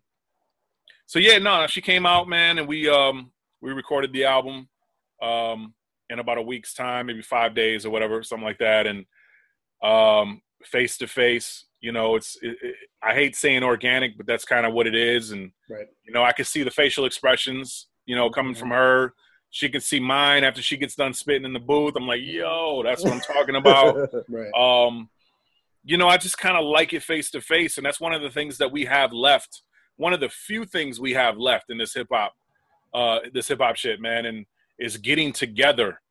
so yeah, no, she came out, man. And we, um, we recorded the album, um, in about a week's time, maybe five days or whatever, something like that. And, um, face to face, you know, it's, it, it, I hate saying organic, but that's kind of what it is. And, right. you know, I could see the facial expressions, you know, coming mm-hmm. from her. She can see mine after she gets done spitting in the booth. I'm like, yo, that's what I'm talking about. Right. Um, you know, I just kind of like it face to face. And that's one of the things that we have left. One of the few things we have left in this hip hop, uh, this hip hop shit, man. And is getting together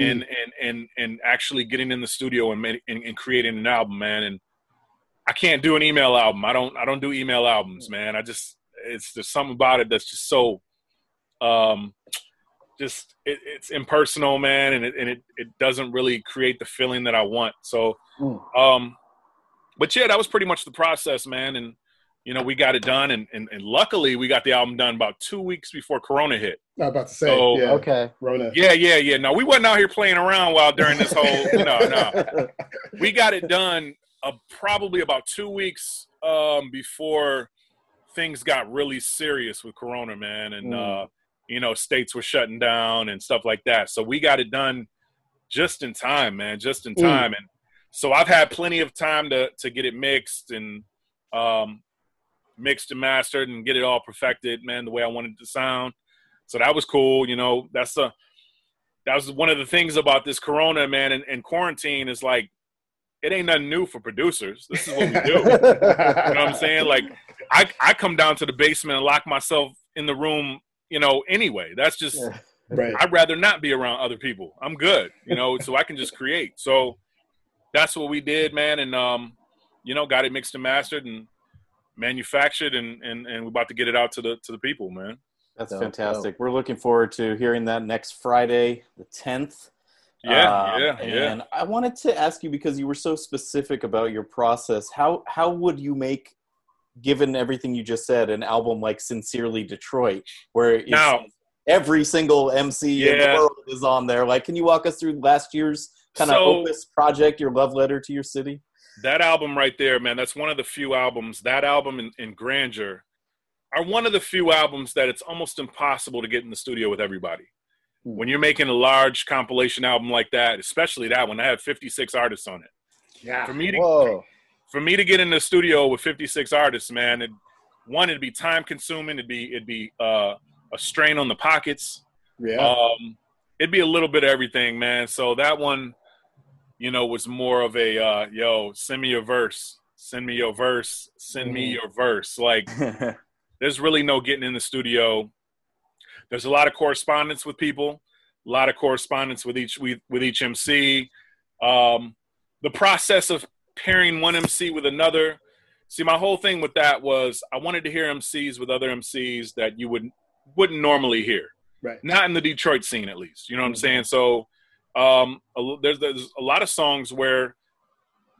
mm. and, and, and, and actually getting in the studio and, and, and creating an album, man. And I can't do an email album. I don't, I don't do email albums, man. I just, it's there's something about it that's just so, um, just it, it's impersonal, man, and it and it, it doesn't really create the feeling that I want. So mm. um but yeah, that was pretty much the process, man. And you know, we got it done, and and, and luckily we got the album done about two weeks before Corona hit. I was about to say so, yeah. Okay. Rona. Yeah, yeah, yeah. No, we wasn't out here playing around while during this whole no, no. We got it done uh, probably about two weeks um before things got really serious with Corona, man. And mm. uh you know, states were shutting down and stuff like that. So we got it done just in time, man, just in time. Mm. And so I've had plenty of time to to get it mixed and um, mixed and mastered and get it all perfected, man, the way I wanted it to sound. So that was cool. You know, that's a, that was one of the things about this Corona, man, and, and quarantine is like, it ain't nothing new for producers. This is what we do. You know what I'm saying? Like I, I come down to the basement and lock myself in the room, you know, anyway, that's just, yeah, right. I'd rather not be around other people. I'm good, you know, so I can just create. So that's what we did, man. And, um, you know, got it mixed and mastered and manufactured and, and, and we're about to get it out to the, to the people, man. That's so fantastic. Dope. We're looking forward to hearing that next Friday, the tenth. Yeah. Um, yeah. And yeah. I wanted to ask you, because you were so specific about your process, how, how would you make, given everything you just said, an album like Sincerely Detroit, where it's, now, every single M C yeah. in the world is on there. Like, can you walk us through last year's kind of so, opus project, your love letter to your city? That album right there, man, that's one of the few albums, that album and, and Grandeur are one of the few albums that it's almost impossible to get in the studio with everybody. Mm. When you're making a large compilation album like that, especially that one, I had fifty-six artists on it. Yeah. For me to, Whoa. For me to get in the studio with fifty-six artists, man, it, one, it'd be time consuming. It'd be, it'd be uh, a strain on the pockets. Yeah. Um, it'd be a little bit of everything, man. So that one, you know, was more of a, uh, yo, send me your verse, send me your verse, send mm-hmm. me your verse. Like there's really no getting in the studio. There's a lot of correspondence with people, a lot of correspondence with each, with, with each M C. Um, the process of pairing one M C with another. See, my whole thing with that was I wanted to hear M Cs with other M Cs that you would, wouldn't normally hear. Right. Not in the Detroit scene, at least. You know what mm-hmm. I'm saying? So um, a, there's, there's a lot of songs where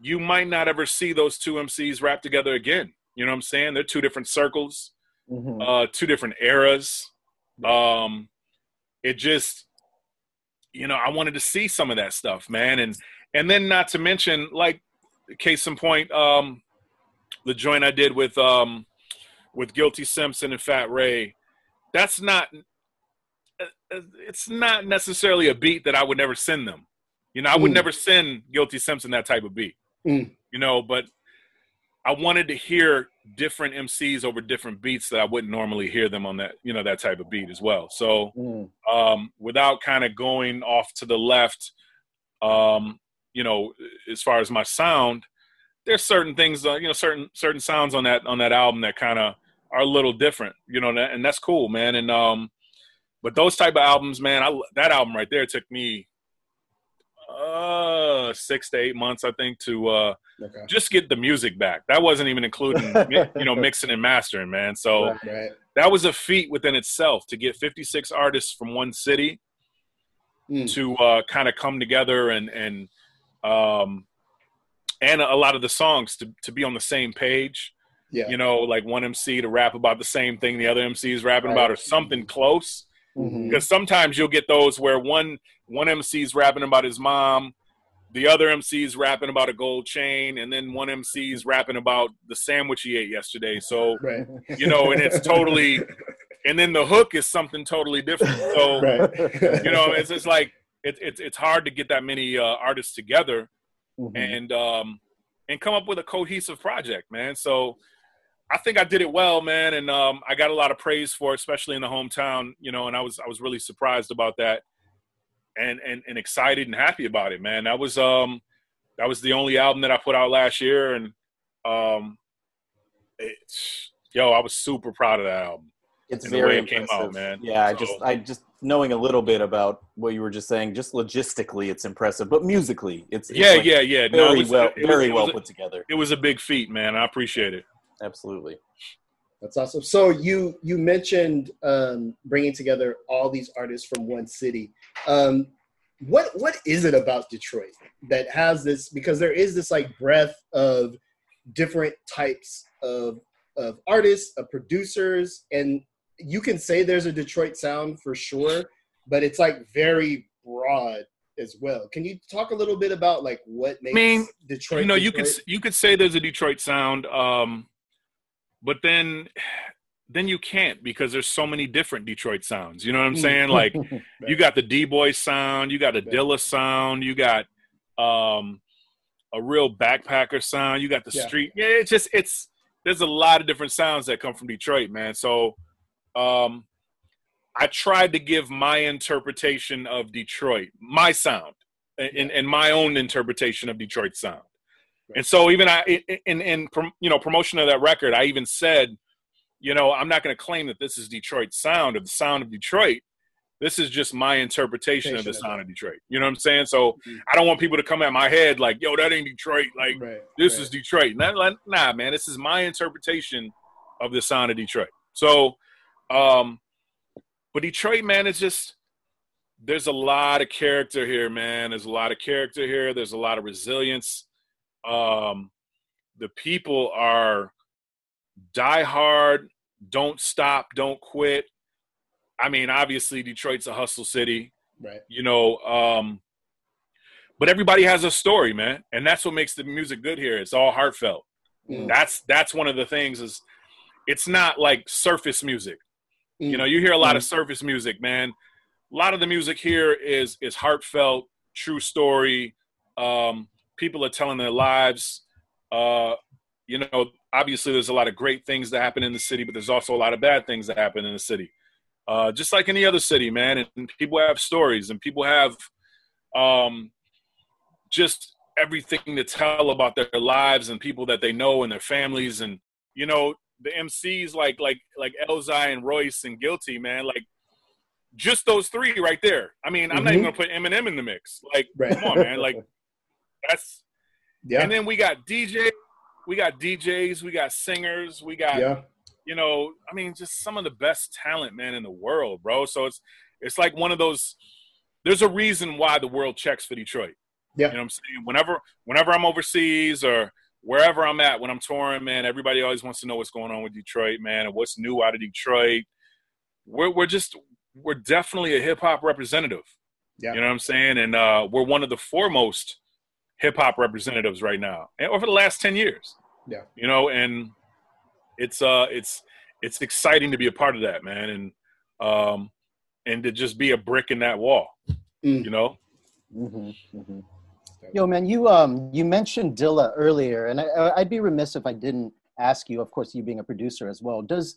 you might not ever see those two M Cs rap together again. You know what I'm saying? They're two different circles, mm-hmm. uh, two different eras. Right. Um, it just, you know, I wanted to see some of that stuff, man. And, and then not to mention, like, case in point, um, the joint I did with um, with Guilty Simpson and Fat Wray, that's not, it's not necessarily a beat that I would never send them. You know, I would mm. never send Guilty Simpson that type of beat, mm. you know, but I wanted to hear different M Cs over different beats that I wouldn't normally hear them on that, you know, that type of beat as well. So mm. um, without kind of going off to the left, um, you know, as far as my sound, there's certain things, uh, you know, certain certain sounds on that on that album that kind of are a little different, you know, and that's cool, man. And um, but those type of albums, man, I, that album right there took me uh, six to eight months, I think, to uh, okay. just get the music back. That wasn't even including, you know, mixing and mastering, man. So right, right. that was a feat within itself to get fifty-six artists from one city mm. to uh, kind of come together and and um, and a lot of the songs to to be on the same page. Yeah. You know, like one M C to rap about the same thing the other M C is rapping right. about, or something close. Mm-hmm. Because sometimes you'll get those where one one M C's rapping about his mom, the other M C's rapping about a gold chain, and then one M C's rapping about the sandwich he ate yesterday. So, right. you know, and it's totally – and then the hook is something totally different. So, right. you know, it's it's like it, it, it's hard to get that many uh, artists together mm-hmm. and um, and come up with a cohesive project, man. So – I think I did it well, man, and um, I got a lot of praise for it, especially in the hometown, you know, and I was I was really surprised about that and and, and excited and happy about it, man. That was um, that was the only album that I put out last year, and, um, it, yo, I was super proud of that album. It's and very the way it came out, man. Yeah, so, I just I just knowing a little bit about what you were just saying, just logistically it's impressive, but musically it's, it's yeah, like yeah, yeah. No, very it was, well, it was, very it was, well put together. It was a big feat, man. I appreciate it. Absolutely. That's awesome. So you you mentioned um, bringing together all these artists from one city. Um, what what is it about Detroit that has this? Because there is this like breadth of different types of of artists, of producers, and you can say there's a Detroit sound for sure, but it's like very broad as well. Can you talk a little bit about like what makes I mean, Detroit? You know, Detroit? you could you could say there's a Detroit sound. Um, But then then you can't, because there's so many different Detroit sounds. You know what I'm saying? Like you got the D-Boy sound, you got a Dilla sound, you got um, a real backpacker sound, you got the yeah. street. Yeah, it's just it's there's a lot of different sounds that come from Detroit, man. So um, I tried to give my interpretation of Detroit, my sound, and, yeah. and, and my own interpretation of Detroit sound. And so even I, in, in, you know, promotion of that record, I even said, you know, I'm not going to claim that this is Detroit sound or the sound of Detroit. This is just my interpretation of the sound of Detroit. You know what I'm saying? So mm-hmm. I don't want people to come at my head like, yo, that ain't Detroit. Like right, this right. is Detroit. And I'm like, nah, man, this is my interpretation of the sound of Detroit. So, um, but Detroit, man, it's just, there's a lot of character here, man. There's a lot of character here. There's a lot of resilience. Um, the people are die hard, don't stop, don't quit. I mean, obviously Detroit's a hustle city, right? You know, um, but everybody has a story, man. And that's what makes the music good here. It's all heartfelt. Mm. That's, that's one of the things is it's not like surface music. Mm. You know, you hear a lot mm. of surface music, man. A lot of the music here is, is heartfelt, true story. Um, People are telling their lives. Uh, you know, obviously there's a lot of great things that happen in the city, but there's also a lot of bad things that happen in the city. Uh, just like any other city, man. And, and people have stories and people have um, just everything to tell about their lives and people that they know and their families. And, you know, the M Cs like like like Elzai and Royce and Guilty, man, like, just those three right there. I mean, mm-hmm. I'm not even going to put Eminem in the mix. Like, right. come on, man. Like, That's, yeah. And then we got D J, we got D Js, we got singers, we got, yeah. you know, I mean, just some of the best talent, man, in the world, bro. So it's, it's like one of those, there's a reason why the world checks for Detroit. Yeah. You know what I'm saying? Whenever, whenever I'm overseas or wherever I'm at, when I'm touring, man, everybody always wants to know what's going on with Detroit, man, and what's new out of Detroit. We're, we're just, we're definitely a hip hop representative. Yeah. You know what I'm saying? And uh, we're one of the foremost hip-hop representatives right now and over the last ten years. Yeah. You know, and it's uh it's it's exciting to be a part of that, man, and um and to just be a brick in that wall. Mm. You know? Mm-hmm. Mm-hmm. Yo, man, you um you mentioned Dilla earlier, and I I'd be remiss if I didn't ask you, of course, you being a producer as well. Does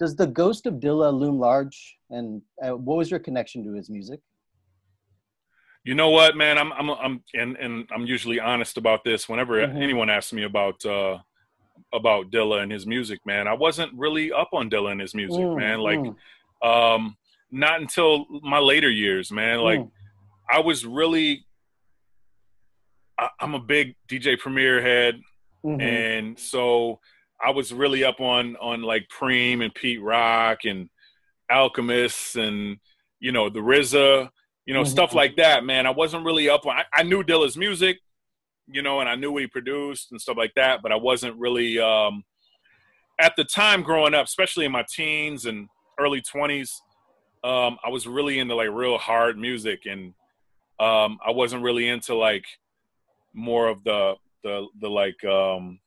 does the ghost of Dilla loom large, and uh, what was your connection to his music? You know what, man, I'm, I'm, I'm, and, and I'm usually honest about this. Whenever mm-hmm. anyone asks me about, uh, about Dilla and his music, man, I wasn't really up on Dilla and his music, mm-hmm. man. Like, um, not until my later years, man. Like mm-hmm. I was really I, I'm a big D J Premier head. Mm-hmm. And so I was really up on, on like Preem and Pete Rock and Alchemist and, you know, the R Z A, you know, mm-hmm. stuff like that, man. I wasn't really up on, I, I knew Dilla's music, you know, and I knew what he produced and stuff like that, but I wasn't really, um, at the time growing up, especially in my teens and early twenties, um, I was really into like real hard music, and um, I wasn't really into like more of the, the, the like um,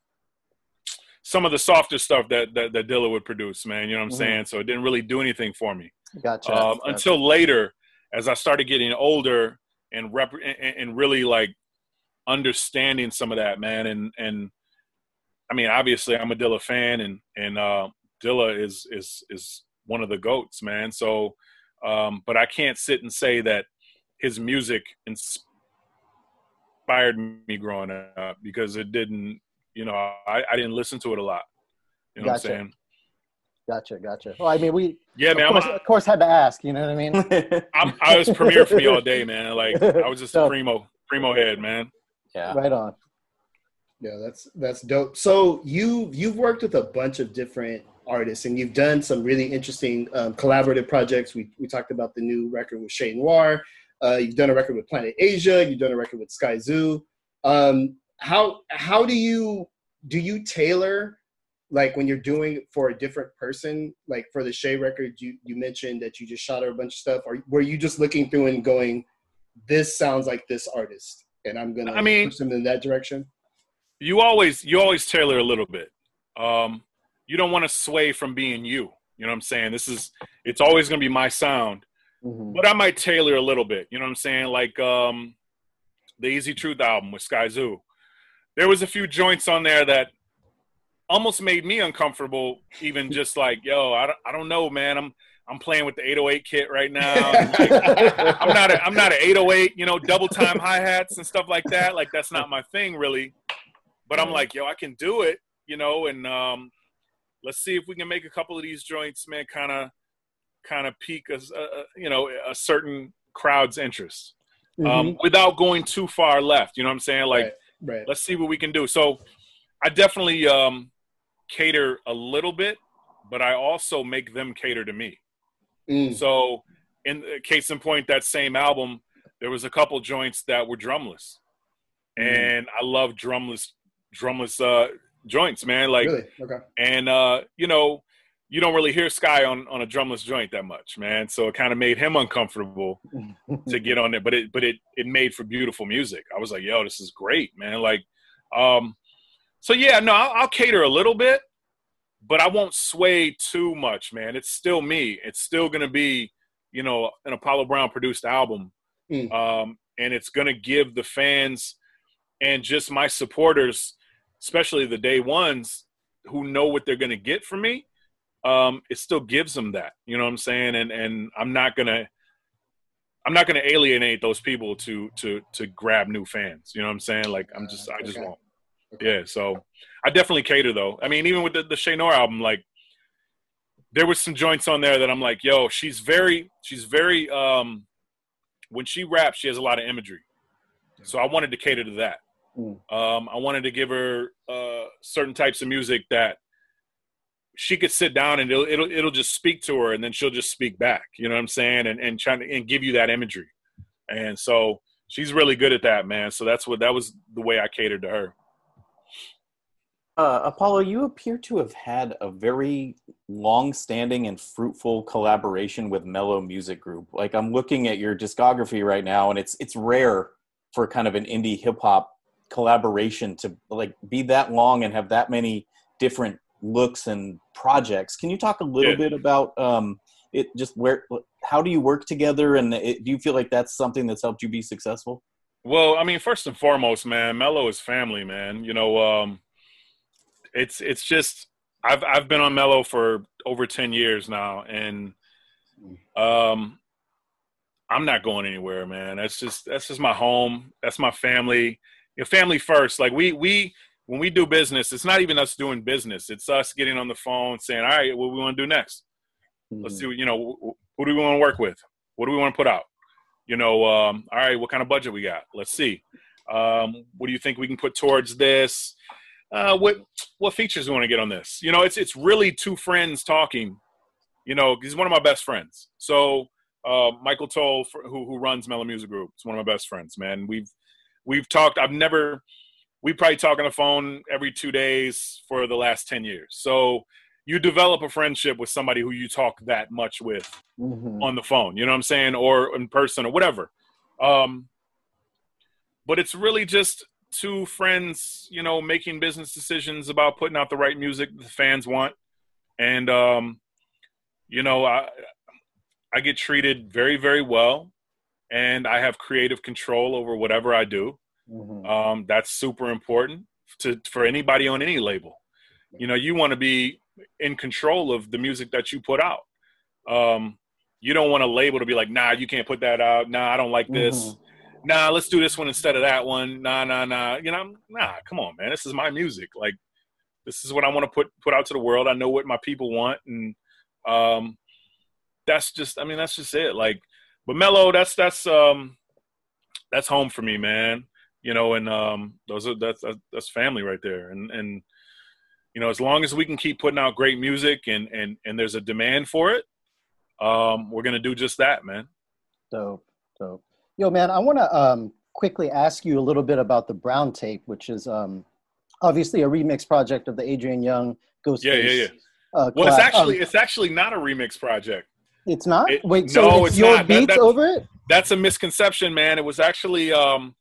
some of the softer stuff that, that, that Dilla would produce, man, you know what I'm mm-hmm. saying? So it didn't really do anything for me. Gotcha. Um, gotcha. Until later, as I started getting older and rep- and, and really like understanding some of that, man. And, and I mean, obviously I'm a Dilla fan, and, and uh, Dilla is, is, is one of the GOATs, man. So, um, but I can't sit and say that his music inspired me growing up, because it didn't, you know, I, I didn't listen to it a lot. You know gotcha. What I'm saying? Gotcha, gotcha. Well, I mean, we yeah, of, man, course, of course had to ask, you know what I mean? I'm, I was Premier for me all day, man. Like, I was just so, a primo, primo head, man. Yeah. Right on. Yeah, that's that's dope. So you you've worked with a bunch of different artists, and you've done some really interesting um, collaborative projects. We we talked about the new record with Shay Noir. Uh, you've done a record with Planet Asia. You've done a record with Sky Zoo. Um, how how do you do you tailor, like, when you're doing it for a different person? Like for the Shay record, you you mentioned that you just shot her a bunch of stuff. Or were you just looking through and going, this sounds like this artist, and I'm gonna I mean, push them in that direction? You always you always tailor a little bit. Um, you don't want to sway from being you. You know what I'm saying? This is it's always going to be my sound, mm-hmm. but I might tailor a little bit. You know what I'm saying? Like um, the Easy Truth album with Sky Zoo. There was a few joints on there that almost made me uncomfortable. Even just like, yo, I don't, I don't know, man. I'm I'm playing with the eight oh eight kit right now. I'm, like, I'm not a, I'm not an eight oh eight. You know, double time hi hats and stuff like that. Like that's not my thing, really. But I'm like, yo, I can do it, you know, and um, let's see if we can make a couple of these joints, man, kind of kind of pique, a, a, you know, a certain crowd's interest mm-hmm. um, without going too far left. You know what I'm saying? Like, right, right. Let's see what we can do. So I definitely um, cater a little bit, but I also make them cater to me. Mm. So in case in point, that same album, there was a couple joints that were drumless. Mm. And I love drumless drumless uh joints, man, like really? Okay. And uh you know, you don't really hear Sky on on a drumless joint that much, man, so it kind of made him uncomfortable to get on there, but it but it it made for beautiful music. I was like, yo, this is great, man. Like um so yeah, no, I'll, I'll cater a little bit, but I won't sway too much, man. It's still me. It's still gonna be, you know, an Apollo Brown produced album. Mm. Um and it's gonna give the fans and just my supporters, especially the day ones who know what they're going to get from me, um, it still gives them that, you know what I'm saying? And, and I'm not going to, I'm not going to alienate those people to, to, to grab new fans. You know what I'm saying? Like I'm just, uh, I just okay. won't. Yeah. So I definitely cater though. I mean, even with the, the Shay Noir album, like there was some joints on there that I'm like, yo, she's very, she's very, um, when she raps, she has a lot of imagery. So I wanted to cater to that. Um, I wanted to give her uh, certain types of music that she could sit down and it'll, it'll it'll just speak to her, and then she'll just speak back. You know what I'm saying? And and trying to and give you that imagery. And so she's really good at that, man. So that's what that was the way I catered to her. Uh, Apollo, you appear to have had a very long-standing and fruitful collaboration with Mellow Music Group. Like I'm looking at your discography right now, and it's it's rare for kind of an indie hip hop collaboration to like be that long and have that many different looks and projects. Can you talk a little yeah. bit about um, it? Just where, how do you work together? And it, do you feel like that's something that's helped you be successful? Well, I mean, first and foremost, man, Mello is family, man. You know, um, it's, it's just, I've, I've been on Mello for over ten years now. And, um, I'm not going anywhere, man. That's just that's just my home. That's my family. Your family first. Like we we when we do business, it's not even us doing business. It's us getting on the phone saying, "All right, what do we want to do next? Mm-hmm. Let's do, you know, who do we want to work with? What do we want to put out? You know, um, all right, what kind of budget we got? Let's see. Um, what do you think we can put towards this? Uh, what what features do we want to get on this? You know, it's it's really two friends talking. You know, he's one of my best friends. So uh, Michael Toll, who who runs Mellow Music Group, is one of my best friends, man. We've we've talked. I've never. We probably talk on the phone every two days for the last ten years. So you develop a friendship with somebody who you talk that much with mm-hmm. on the phone. You know what I'm saying, or in person, or whatever. Um, but it's really just two friends, you know, making business decisions about putting out the right music the fans want. And, um, you know, I, I get treated very, very well, and I have creative control over whatever I do. Mm-hmm. Um, that's super important to, for anybody on any label. You know, you want to be in control of the music that you put out. Um, you don't want a label to be like, nah, you can't put that out. Nah, I don't like this. Mm-hmm. Nah, let's do this one instead of that one. Nah, nah, nah. You know, nah, come on, man. This is my music. Like, this is what I want to put, put out to the world. I know what my people want. And, um, that's just, I mean, that's just it. Like, but Mello, that's, that's, um, that's home for me, man. You know, and um, those are that's that's family right there. And and you know, as long as we can keep putting out great music and and and there's a demand for it, um, we're gonna do just that, man. Dope, dope. Yo, man, I want to um, quickly ask you a little bit about the Brown Tape, which is um, obviously a remix project of the Adrian Young Ghostface. Yeah, yeah, yeah. Uh, well, it's actually um, it's actually not a remix project. It's not. It, Wait, so no, it's, it's your not. beats that, over it? That's a misconception, man. It was actually. Um,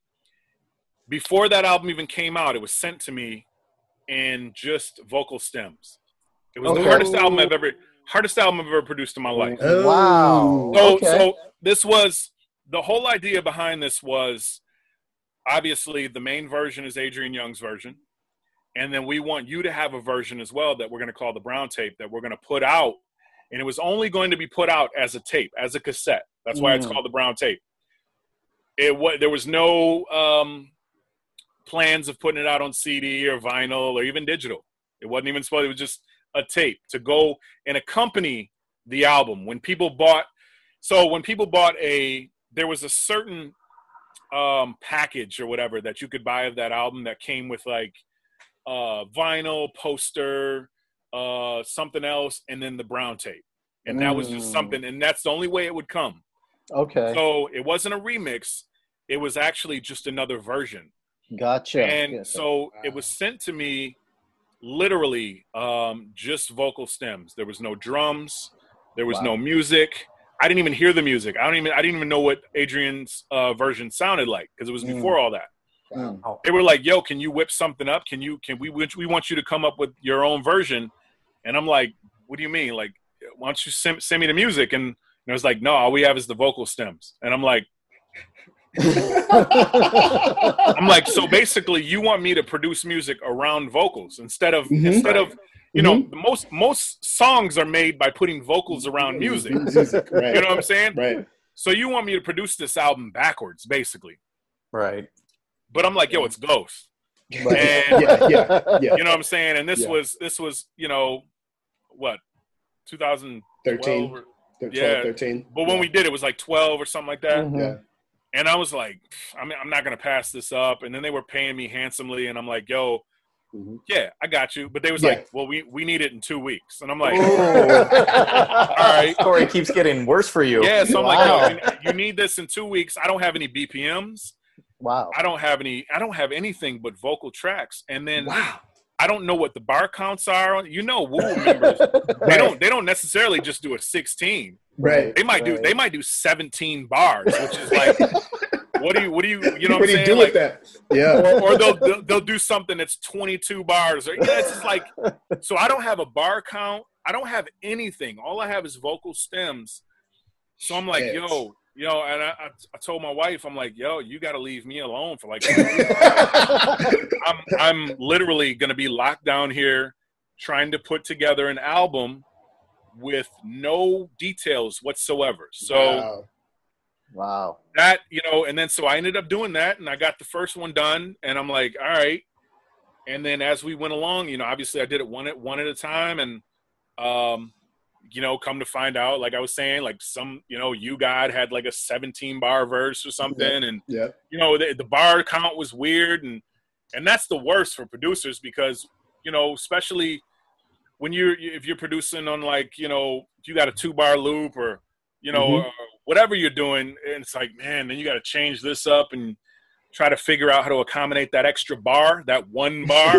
Before that album even came out, it was sent to me in just vocal stems. It was okay. the hardest album I've ever hardest album I've ever produced in my life. Oh. Wow. So, okay. so this was the whole idea behind this was obviously the main version is Adrian Young's version. And then we want you to have a version as well that we're going to call the Brown Tape that we're going to put out. And it was only going to be put out as a tape, as a cassette. That's why mm. it's called the Brown Tape. It was, there was no, um, plans of putting it out on C D or vinyl or even digital. It wasn't even supposed, it was just a tape to go and accompany the album. When people bought, so when people bought a, there was a certain um, package or whatever that you could buy of that album that came with like uh, vinyl, poster, uh, something else, and then the Brown Tape. And mm. that was just something, and that's the only way it would come. Okay. So it wasn't a remix. It was actually just another version. Gotcha. And yes. so wow. it was sent to me literally um, just vocal stems. There was no drums. There was wow. no music. I didn't even hear the music. I don't even, I didn't even know what Adrian's uh, version sounded like because it was before mm. all that. Wow. They were like, yo, can you whip something up? Can you, can we, we want you to come up with your own version. And I'm like, what do you mean? Like, why don't you send, send me the music? And, and I was like, no, all we have is the vocal stems. And I'm like, I'm like, so basically you want me to produce music around vocals instead of mm-hmm. instead of you mm-hmm. know most most songs are made by putting vocals around music. Right. You know what I'm saying? Right. So you want me to produce this album backwards, basically. Right. But I'm like, yo, it's Ghost. Right. And yeah, yeah, yeah. You know what I'm saying? And this yeah. was this was, you know, what, two thousand thirteen. Or, twelve, yeah. thirteen. But when yeah. we did it was like twelve or something like that. Mm-hmm. Yeah. And I was like, I'm, I'm not going to pass this up. And then they were paying me handsomely. And I'm like, yo, mm-hmm. yeah, I got you. But they was yeah. like, well, we, we need it in two weeks. And I'm like, all right. Corey keeps getting worse for you. Yeah, so I'm wow. like, yo, you need this in two weeks. I don't have any B P Ms. Wow. I don't have any. I don't have anything but vocal tracks. And then wow. I don't know what the bar counts are. You know, Woo members, they don't they don't necessarily just do a sixteen. Right. They might right. do. They might do seventeen bars, which is like, what do you? What do you? You know what, what I'm saying? What do you do like, with that? Yeah. Or, or they'll, they'll they'll do something that's twenty-two bars. Or yeah, it's just like. So I don't have a bar count. I don't have anything. All I have is vocal stems. So I'm like, yes. yo, yo, and I, I I told my wife, I'm like, yo, you got to leave me alone for like. I'm I'm literally gonna be locked down here, trying to put together an album. With no details whatsoever. So wow. wow. That, you know, and then so I ended up doing that and I got the first one done and I'm like, all right. And then as we went along, you know, obviously I did it one at one at a time and um you know, come to find out, like I was saying, like some, you know, you God had like a seventeen bar verse or something. Yeah. And, yeah. you know, the, the bar count was weird. And, and that's the worst for producers because, you know, especially when you're, if you're producing on like, you know, if you got a two bar loop or, you know, mm-hmm. or whatever you're doing, and it's like, man, then you got to change this up and try to figure out how to accommodate that extra bar, that one bar.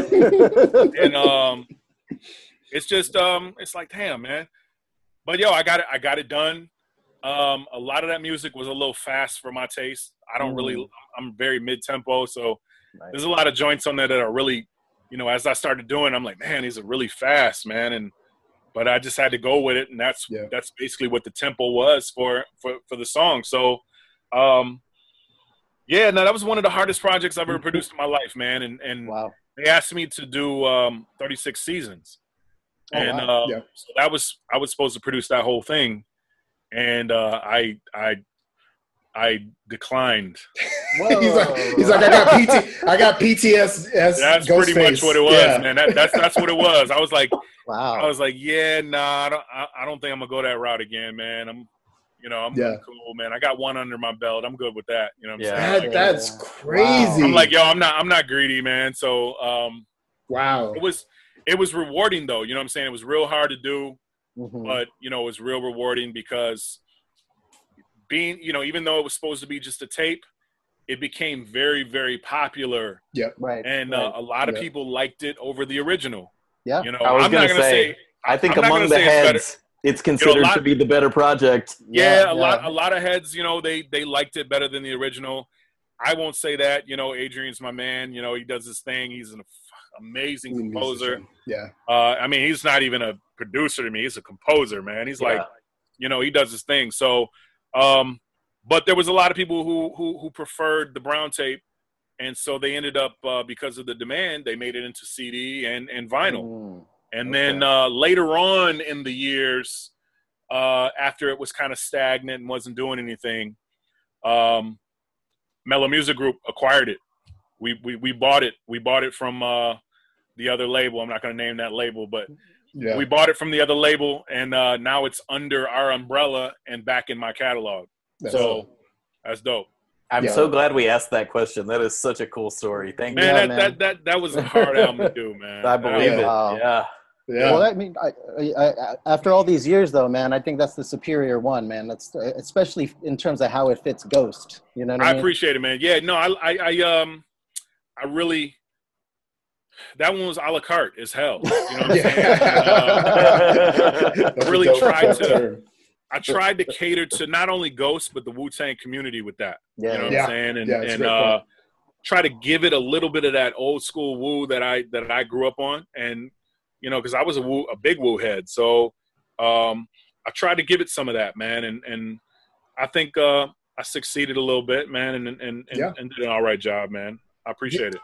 And, um, it's just, um, it's like, damn, man. But yo, I got it. I got it done. Um, a lot of that music was a little fast for my taste. I don't mm. really. I'm very mid tempo, so nice. There's a lot of joints on there that are really, you know, as I started doing, I'm like, man, these are really fast, man. And but I just had to go with it, and that's yeah. that's basically what the tempo was for for for the song. So, um, yeah, no, that was one of the hardest projects I've ever produced in my life, man. And and wow. they asked me to do um, thirty-six seasons. Oh, and wow. uh, yeah. so that was I was supposed to produce that whole thing, and uh, I I I declined. he's, like, he's like I got P T I got P T S D. That's Ghost pretty face. Much what it was, yeah. man. That, that's that's what it was. I was like, wow. I was like, yeah, nah, I don't I, I don't think I'm gonna go that route again, man. I'm, you know, I'm yeah. cool, man. I got one under my belt. I'm good with that. You know, what I'm yeah. saying? That, like, that's yeah. crazy. Wow. I'm like, yo, I'm not I'm not greedy, man. So, um, wow, it was. It was rewarding, though. You know what I'm saying? It was real hard to do, mm-hmm. but, you know, it was real rewarding because being, you know, even though it was supposed to be just a tape, it became very, very popular. Yeah, right. And right. Uh, a lot of yep. people liked it over the original. Yeah, you know, I was I'm gonna not going to say, say. I think I'm among the heads, it's, it's considered you know, lot, to be the better project. Yeah, yeah, yeah, a lot, a lot of heads, you know, they they liked it better than the original. I won't say that. You know, Adrian's my man. You know, he does his thing. He's an amazing composer. Yeah. Uh, I mean, he's not even a producer to me. He's a composer, man. He's yeah. like, you know, he does his thing. So, um, but there was a lot of people who, who, who preferred the brown tape. And so they ended up, uh, because of the demand, they made it into C D and, and vinyl. Mm, and okay. then uh, later on in the years, uh, after it was kind of stagnant and wasn't doing anything, um, Mellow Music Group acquired it. We, we, we bought it. We bought it from, uh, the other label. I'm not going to name that label, but yeah. we bought it from the other label, and uh, now it's under our umbrella and back in my catalog. That's so dope. That's dope. I'm yeah. so glad we asked that question. That is such a cool story. Thank man, you. That, yeah, man, that that that was a hard album to do, man. I believe yeah. it. Wow. Yeah. Yeah. Well, I mean, I, I, after all these years, though, man, I think that's the superior one, man. That's especially in terms of how it fits Ghost. You know what I mean? I appreciate it, man. Yeah. No, I I, I um, I really. That one was a la carte as hell. You know what I'm yeah. saying? Uh, I really tried to I tried to cater to not only Ghost, but the Wu-Tang community with that. Yeah. You know what yeah. I'm saying? And, yeah, and uh, try to give it a little bit of that old school Wu that I that I grew up on. And, you know, because I was a Wu, a big Wu head. So um, I tried to give it some of that, man. And and I think uh, I succeeded a little bit, man, and, and, and, yeah. and did an all right job, man. I appreciate yeah. it.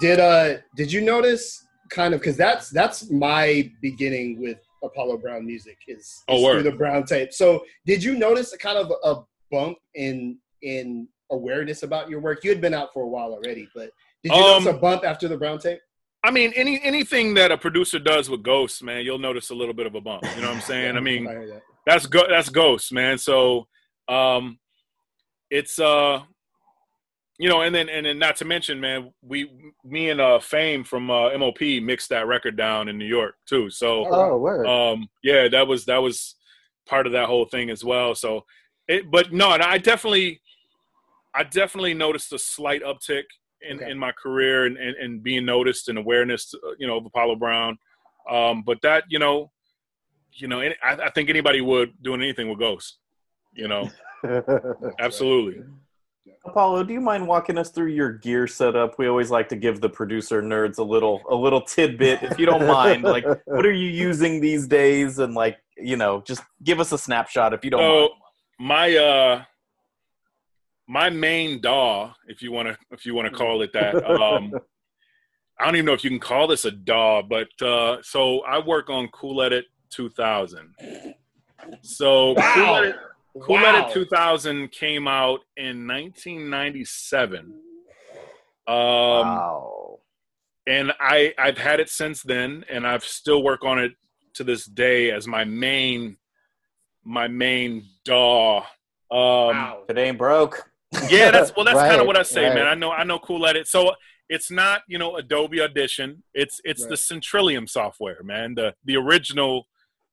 Did uh did you notice kind of because that's that's my beginning with Apollo Brown music is, is oh, through the brown tape. So did you notice a kind of a bump in in awareness about your work? You had been out for a while already, but did you um, notice a bump after the brown tape? I mean, any anything that a producer does with Ghost, man, you'll notice a little bit of a bump. You know what I'm saying? yeah, I mean, I hear that. that's go that's Ghost, man. So um, it's uh. You know, and then and then not to mention, man, we me and uh, Fame from uh, M O P mixed that record down in New York too. So, oh, word. um, yeah, that was that was part of that whole thing as well. So, it, but no, and I definitely, I definitely noticed a slight uptick in, okay. in my career and, and, and being noticed and awareness, you know, of Apollo Brown. Um, but that, you know, you know, I, I think anybody would doing anything with Ghost, you know, absolutely. Right. Apollo, do you mind walking us through your gear setup? We always like to give the producer nerds a little a little tidbit, if you don't mind. Like, what are you using these days? And like, you know, just give us a snapshot if you don't so, mind. My uh, my main D A W, if you wanna if you wanna call it that. Um, I don't even know if you can call this a D A W, but uh, so I work on Cool Edit two thousand. So wow. Cool Edit. Cool wow. Edit two thousand came out in nineteen ninety-seven. Um, wow. And I, I've had it since then, and I've still work on it to this day as my main my main D A W. Um, wow. If it ain't broke. Yeah, that's well that's right, kind of what I say, right. man. I know I know cool at it. So it's not, you know, Adobe Audition. It's it's right. the Centrillium software, man. The the original,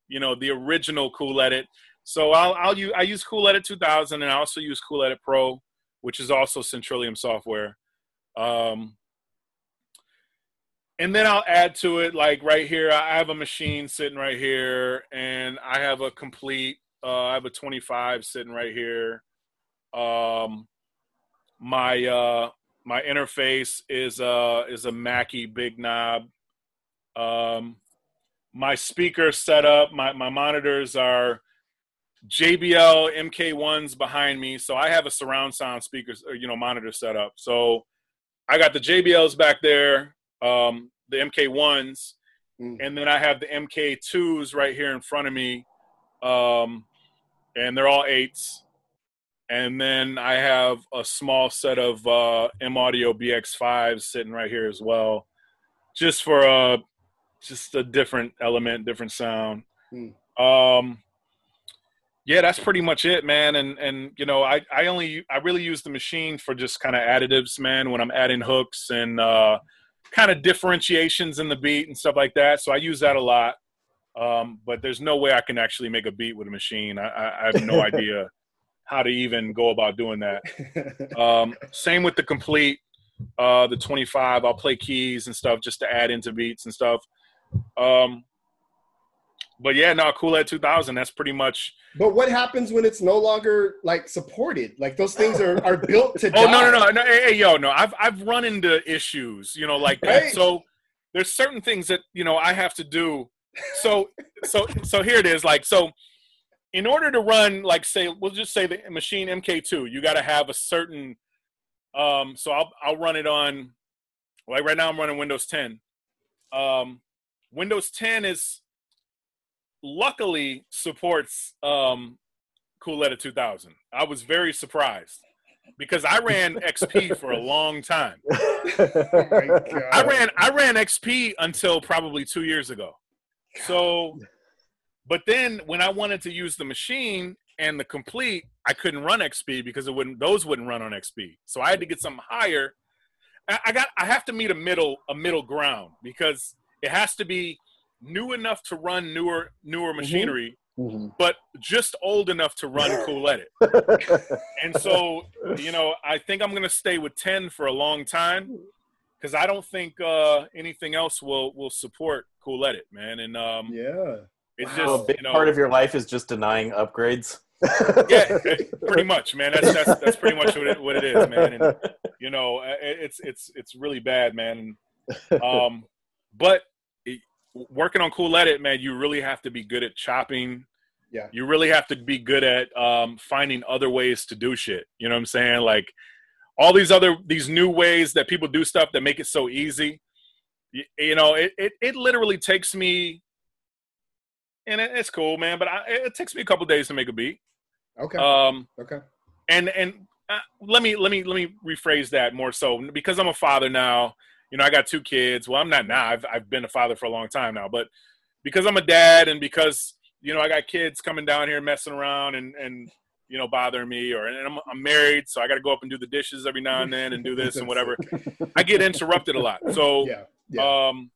you know, the original Cool Edit. So I'll I'll use I use Cool Edit two thousand, and I also use Cool Edit Pro, which is also Centrillium software. Um, and then I'll add to it, like right here, I have a machine sitting right here, and I have a complete, uh, I have a twenty-five sitting right here. Um, my uh, my interface is uh is a Mackie Big Knob. Um, my speaker setup, my my monitors are J B L M K ones behind me, so I have a surround sound speakers, or, you know, monitor setup. So I got the J B Ls back there, um, the M K ones, mm. and then I have the M K twos right here in front of me, um, and they're all eights. And then I have a small set of uh, M-Audio B X fives sitting right here as well, just for a, just a different element, different sound. Mm. Um, yeah, that's pretty much it, man. And, and you know, I, I only I really use the machine for just kind of additives, man, when I'm adding hooks and uh, kind of differentiations in the beat and stuff like that. So I use that a lot. Um, but there's no way I can actually make a beat with a machine. I, I, I have no idea how to even go about doing that. Um, same with the complete, uh, the twenty-five. I'll play keys and stuff just to add into beats and stuff. Um, but yeah, no, Cool Ed two thousand, that's pretty much. But what happens when it's no longer like supported? Like those things are, are built to die. Oh, no, no, no, no. Hey, hey, yo, no, I've, I've run into issues, you know, like that. Right. So there's certain things that, you know, I have to do. So, so, so here it is. Like, so in order to run, like, say, we'll just say the machine M K two, you got to have a certain, um, so I'll, I'll run it on, like right now I'm running Windows ten. Um, Windows ten is, luckily supports um, Cool Edit two thousand. I was very surprised because I ran X P for a long time. Oh my God. I ran I ran X P until probably two years ago. So, but then when I wanted to use the machine and the complete, I couldn't run X P because it wouldn't; those wouldn't run on X P. So I had to get something higher. I, I got I have to meet a middle a middle ground because it has to be new enough to run newer newer machinery, mm-hmm. Mm-hmm. but just old enough to run Cool Edit. And so, you know, I think I'm going to stay with ten for a long time because I don't think uh, anything else will, will support Cool Edit, man. And um, yeah, it's wow. just so a big you know, part of your life is just denying upgrades. Yeah, pretty much, man. That's that's, that's pretty much what it, what it is, man. And, you know, it's it's it's really bad, man. Um, but working on Cool Edit, man, you really have to be good at chopping. Yeah. You really have to be good at um, finding other ways to do shit. You know what I'm saying? Like all these other, these new ways that people do stuff that make it so easy. You, you know, it, it, it literally takes me, and it, it's cool, man, but I, it takes me a couple days to make a beat. Okay. Um, okay. And, and uh, let me, let me, let me rephrase that more so because I'm a father now. You know, I got two kids. Well, I'm not now. I've I've been a father for a long time now. But because I'm a dad and because, you know, I got kids coming down here messing around and, and you know, bothering me. Or and I'm, I'm married, so I got to go up and do the dishes every now and then and do this and whatever. I get interrupted a lot. So, yeah, yeah. Um,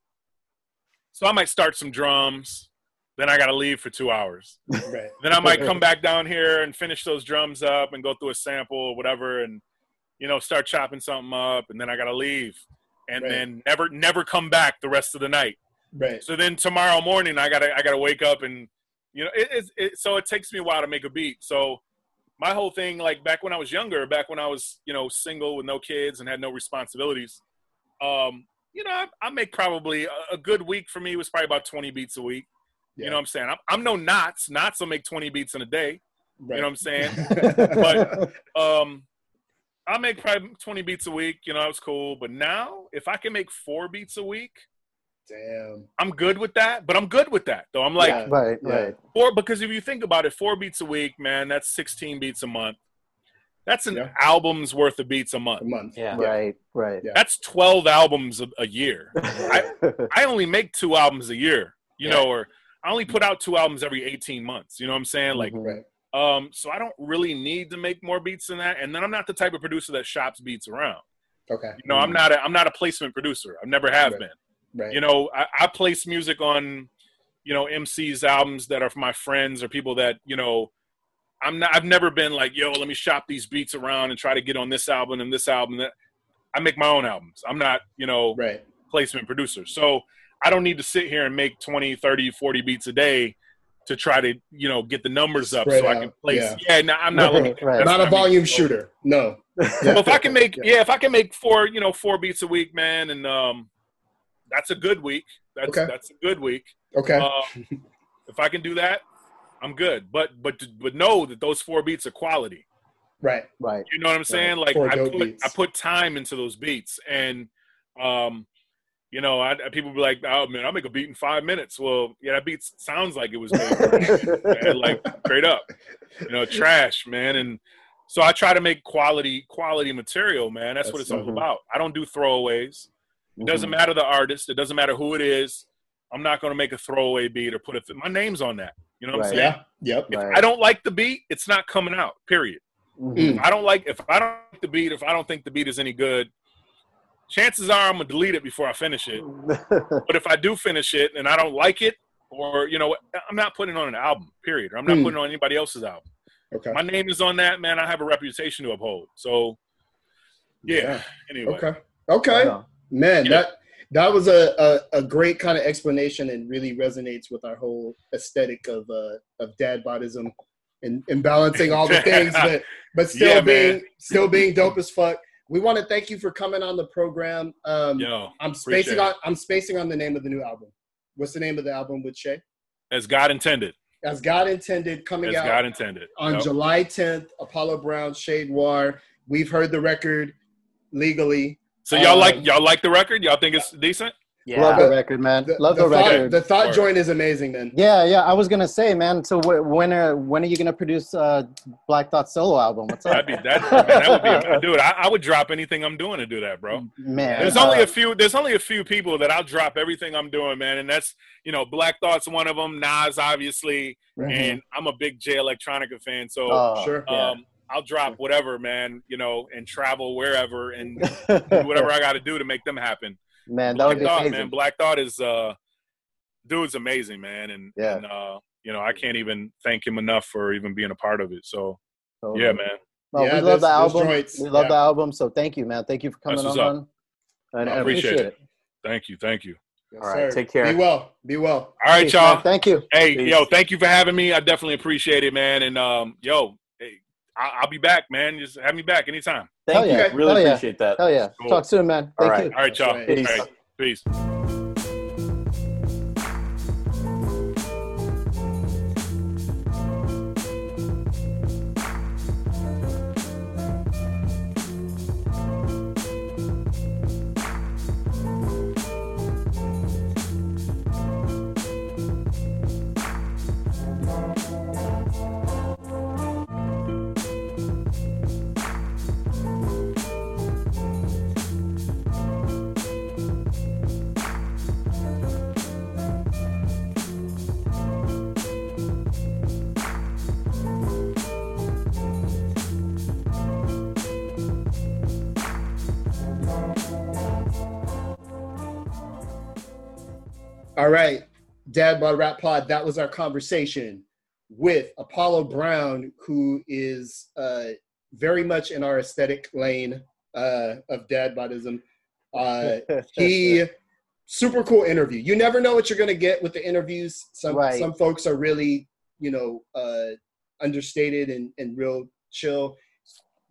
so I might start some drums. Then I got to leave for two hours. Right. Then I might come back down here and finish those drums up and go through a sample or whatever and, you know, start chopping something up. And then I got to leave. And right. then never, never come back the rest of the night. Right. So then tomorrow morning, I gotta, I gotta wake up and, you know, it is. It, so it takes me a while to make a beat. So my whole thing, like back when I was younger, back when I was, you know, single with no kids and had no responsibilities, um, you know, I, I make probably a, a good week for me was probably about twenty beats a week. Yeah. You know what I'm saying? I'm, I'm no Knots. Knots will make twenty beats in a day. Right. You know what I'm saying? But, um, I make probably twenty beats a week. You know, that was cool. But now, if I can make four beats a week, damn, I'm good with that. But I'm good with that, though. I'm like, yeah, right, yeah. right. Four, because if you think about it, four beats a week, man, that's sixteen beats a month. That's an yeah. album's worth of beats a month. A month. Yeah. yeah. Right, right. Yeah. That's twelve albums a, a year. I, I only make two albums a year, you yeah. know, or I only put out two albums every eighteen months. You know what I'm saying? Like, right. um, so I don't really need to make more beats than that. And then I'm not the type of producer that shops beats around. Okay. You know, mm-hmm. I'm not a, I'm not a placement producer. I never have right. been. Right. You know, I, I place music on, you know, M Cs albums that are for my friends or people that, you know, I'm not, I've never been like, yo, let me shop these beats around and try to get on this album and this album. That I make my own albums. I'm not, you know, right. placement producer. So I don't need to sit here and make twenty, thirty, forty beats a day to try to, you know, get the numbers up Straight so out. I can place. Yeah, yeah no, I'm not. Right. Right. Not a volume I mean. shooter. No. So if I can make, yeah. yeah, if I can make four, you know, four beats a week, man. And um, that's a good week. That's, okay. that's a good week. Okay. Uh, if I can do that, I'm good. But, but, but know that those four beats are quality. Right. Right. You know what I'm saying? Right. Like four I put, beats. I put time into those beats and, um, you know, I, people be like, "Oh man, I'll make a beat in five minutes." Well, yeah, that beat sounds like it was made, like straight up, you know, trash, man. And so I try to make quality, quality material, man. That's, That's what it's mm-hmm. all about. I don't do throwaways. It mm-hmm. doesn't matter the artist. It doesn't matter who it is. I'm not going to make a throwaway beat or put a th- my name's on that. You know what right. I'm saying? Yeah. Yep. If right. I don't like the beat, it's not coming out. Period. Mm-hmm. If I don't like if I don't like the beat. If I don't think the beat is any good. Chances are I'm going to delete it before I finish it. But if I do finish it and I don't like it, or, you know, I'm not putting it on an album, period. Or I'm not mm. putting it on anybody else's album. Okay. My name is on that, man. I have a reputation to uphold. So, yeah. yeah. Anyway. Okay. Okay. Wow. Man, yeah. that that was a, a, a great kind of explanation and really resonates with our whole aesthetic of uh, of dad bodism and, and balancing all the things, but, but still yeah, being man. still being dope as fuck. We want to thank you for coming on the program. Um, Yo, I'm spacing on. I'm spacing on the name of the new album. What's the name of the album with Shay? As God Intended. As God Intended, coming As out God Intended. on yep. July tenth. Apollo Brown, Shay Noir. We've heard the record legally. So y'all um, like y'all like the record? Y'all think it's decent? Yeah. Love the record, man. The, Love the, the thought, record. The thought joint is amazing, man. Yeah, yeah. I was gonna say, man. So when are when are you gonna produce uh, Black Thought solo album? What's up? That'd be, that'd, man, that would be a, dude. I, I would drop anything I'm doing to do that, bro. Man, there's uh, only a few. There's only a few people that I'll drop everything I'm doing, man. And that's you know, Black Thought's one of them. Nas, obviously, mm-hmm. and I'm a big Jay Electronica fan, so oh, sure. Um, yeah. I'll drop whatever, man. You know, and travel wherever and do whatever I got to do to make them happen. Man, that Black would be Thought, amazing. man. Black Thought is, uh, dude's amazing, man. And, yeah. and uh, you know, I can't even thank him enough for even being a part of it. So, totally. yeah, man. No, yeah, we love the album. We love yeah. the album. So thank you, man. Thank you for coming on. I appreciate, I appreciate it. it. Thank you. Thank you. Yes, All right. Sir. Take care. Be well. Be well. All right, Peace, y'all. Man. Thank you. Hey, Peace. yo, thank you for having me. I definitely appreciate it, man. And, um, yo, hey, I- I'll be back, man. Just have me back anytime. Thank Hell you. Yeah. Really Hell appreciate yeah. that. Hell yeah. Cool. Talk soon, man. Thank All right. you. All right, y'all. Right. Peace. All right. Peace. All right, Dad Bod Rap Pod, that was our conversation with Apollo Brown, who is uh, very much in our aesthetic lane uh, of dad bodism. Uh, he, super cool interview. You never know what you're gonna get with the interviews. Some right. some folks are really, you know, uh, understated and, and real chill.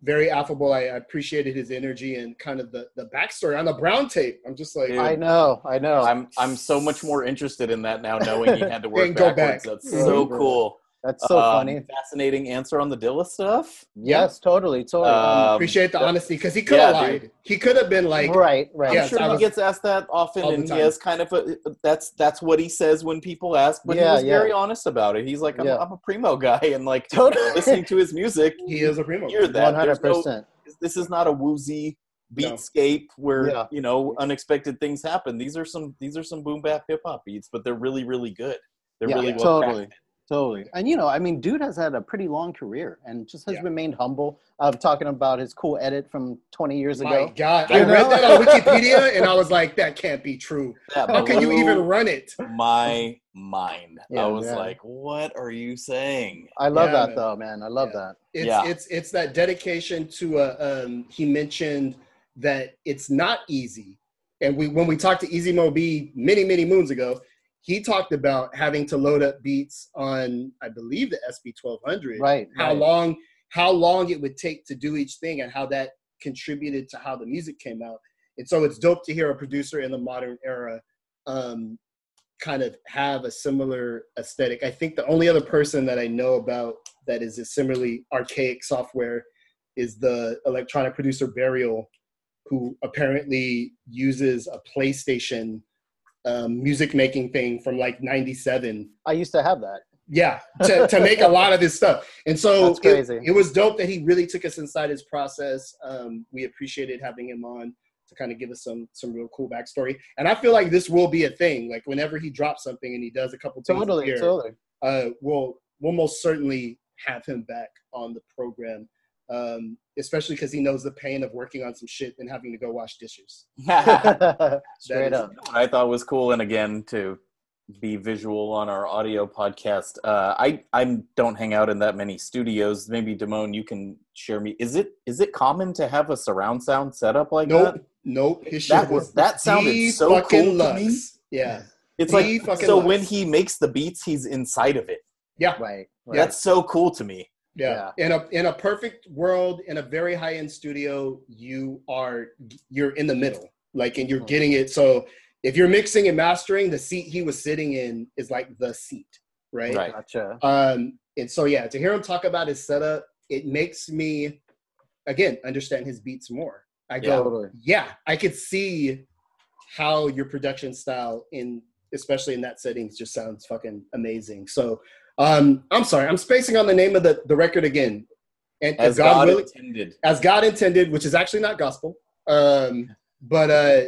Very affable. I, I appreciated his energy and kind of the, the backstory on the Brown tape. I'm just like, Dude, I know, I know. I'm I'm so much more interested in that now, knowing he had to work backwards. Back. That's so mm-hmm. cool. That's so um, funny. Fascinating answer on the Dilla stuff. Yes, yeah. totally, totally. Um, Appreciate the yeah. honesty because he could have yeah, lied. Dude. He could have been like, right, right. Yes, I'm sure was, he gets asked that often, and he has kind of a, that's that's what he says when people ask. But yeah, he was yeah. very honest about it. He's like, I'm, yeah. I'm a primo guy, and like totally. listening to his music, he is a primo. Hear that? one hundred percent No, this is not a woozy beatscape no. where yeah. you know unexpected things happen. These are some these are some boom bap hip hop beats, but they're really really good. They're yeah, really well totally. Crafted. Totally. And, you know, I mean, dude has had a pretty long career and just has yeah. remained humble. I'm talking about his cool edit from twenty years ago. My God. I read that on Wikipedia and I was like, that can't be true. That How can you even run it? My mind. Yeah, I was yeah. like, what are you saying? I love yeah, that, man. though, man. I love yeah. that. It's, yeah. it's, it's that dedication to, uh, um, he mentioned that it's not easy. And we when we talked to Easy Mo B many, many moons ago, he talked about having to load up beats on, I believe, the S B twelve hundred. Right. How right. long, how long it would take to do each thing, and how that contributed to how the music came out. And so it's dope to hear a producer in the modern era, um, kind of have a similar aesthetic. I think the only other person that I know about that is a similarly archaic software is the electronic producer Burial, who apparently uses a PlayStation um, music making thing from like ninety-seven. I used to have that. Yeah, to, to make a lot of his stuff. And so it, it was dope that he really took us inside his process. Um, we appreciated having him on to kind of give us some some real cool backstory. And I feel like this will be a thing. Like whenever he drops something and he does a couple things totally, here, totally. Uh, we'll, we'll most certainly have him back on the program. Um, especially because he knows the pain of working on some shit and having to go wash dishes. Straight up. What I thought was cool, and again, to be visual on our audio podcast, uh, I I don't hang out in that many studios. Maybe, Damone, you can share me. Is it is it common to have a surround sound setup like nope, that? Nope, nope. That was that sounded so cool Lux. to me. Yeah, it's he like so Lux. When he makes the beats, he's inside of it. Yeah, right. right. That's so cool to me. Yeah. yeah. In a in a perfect world, in a very high-end studio, you are you're in the middle. Like and you're getting it. So if you're mixing and mastering, the seat he was sitting in is like the seat, right? Right. Gotcha. Um and so yeah, to hear him talk about his setup, it makes me again understand his beats more. I go, yeah, totally. yeah I could see how your production style in especially in that setting just sounds fucking amazing. So Um, I'm sorry, I'm spacing on the name of the, the record again. And As, as God, God really, Intended. As God Intended, which is actually not gospel. Um, but uh,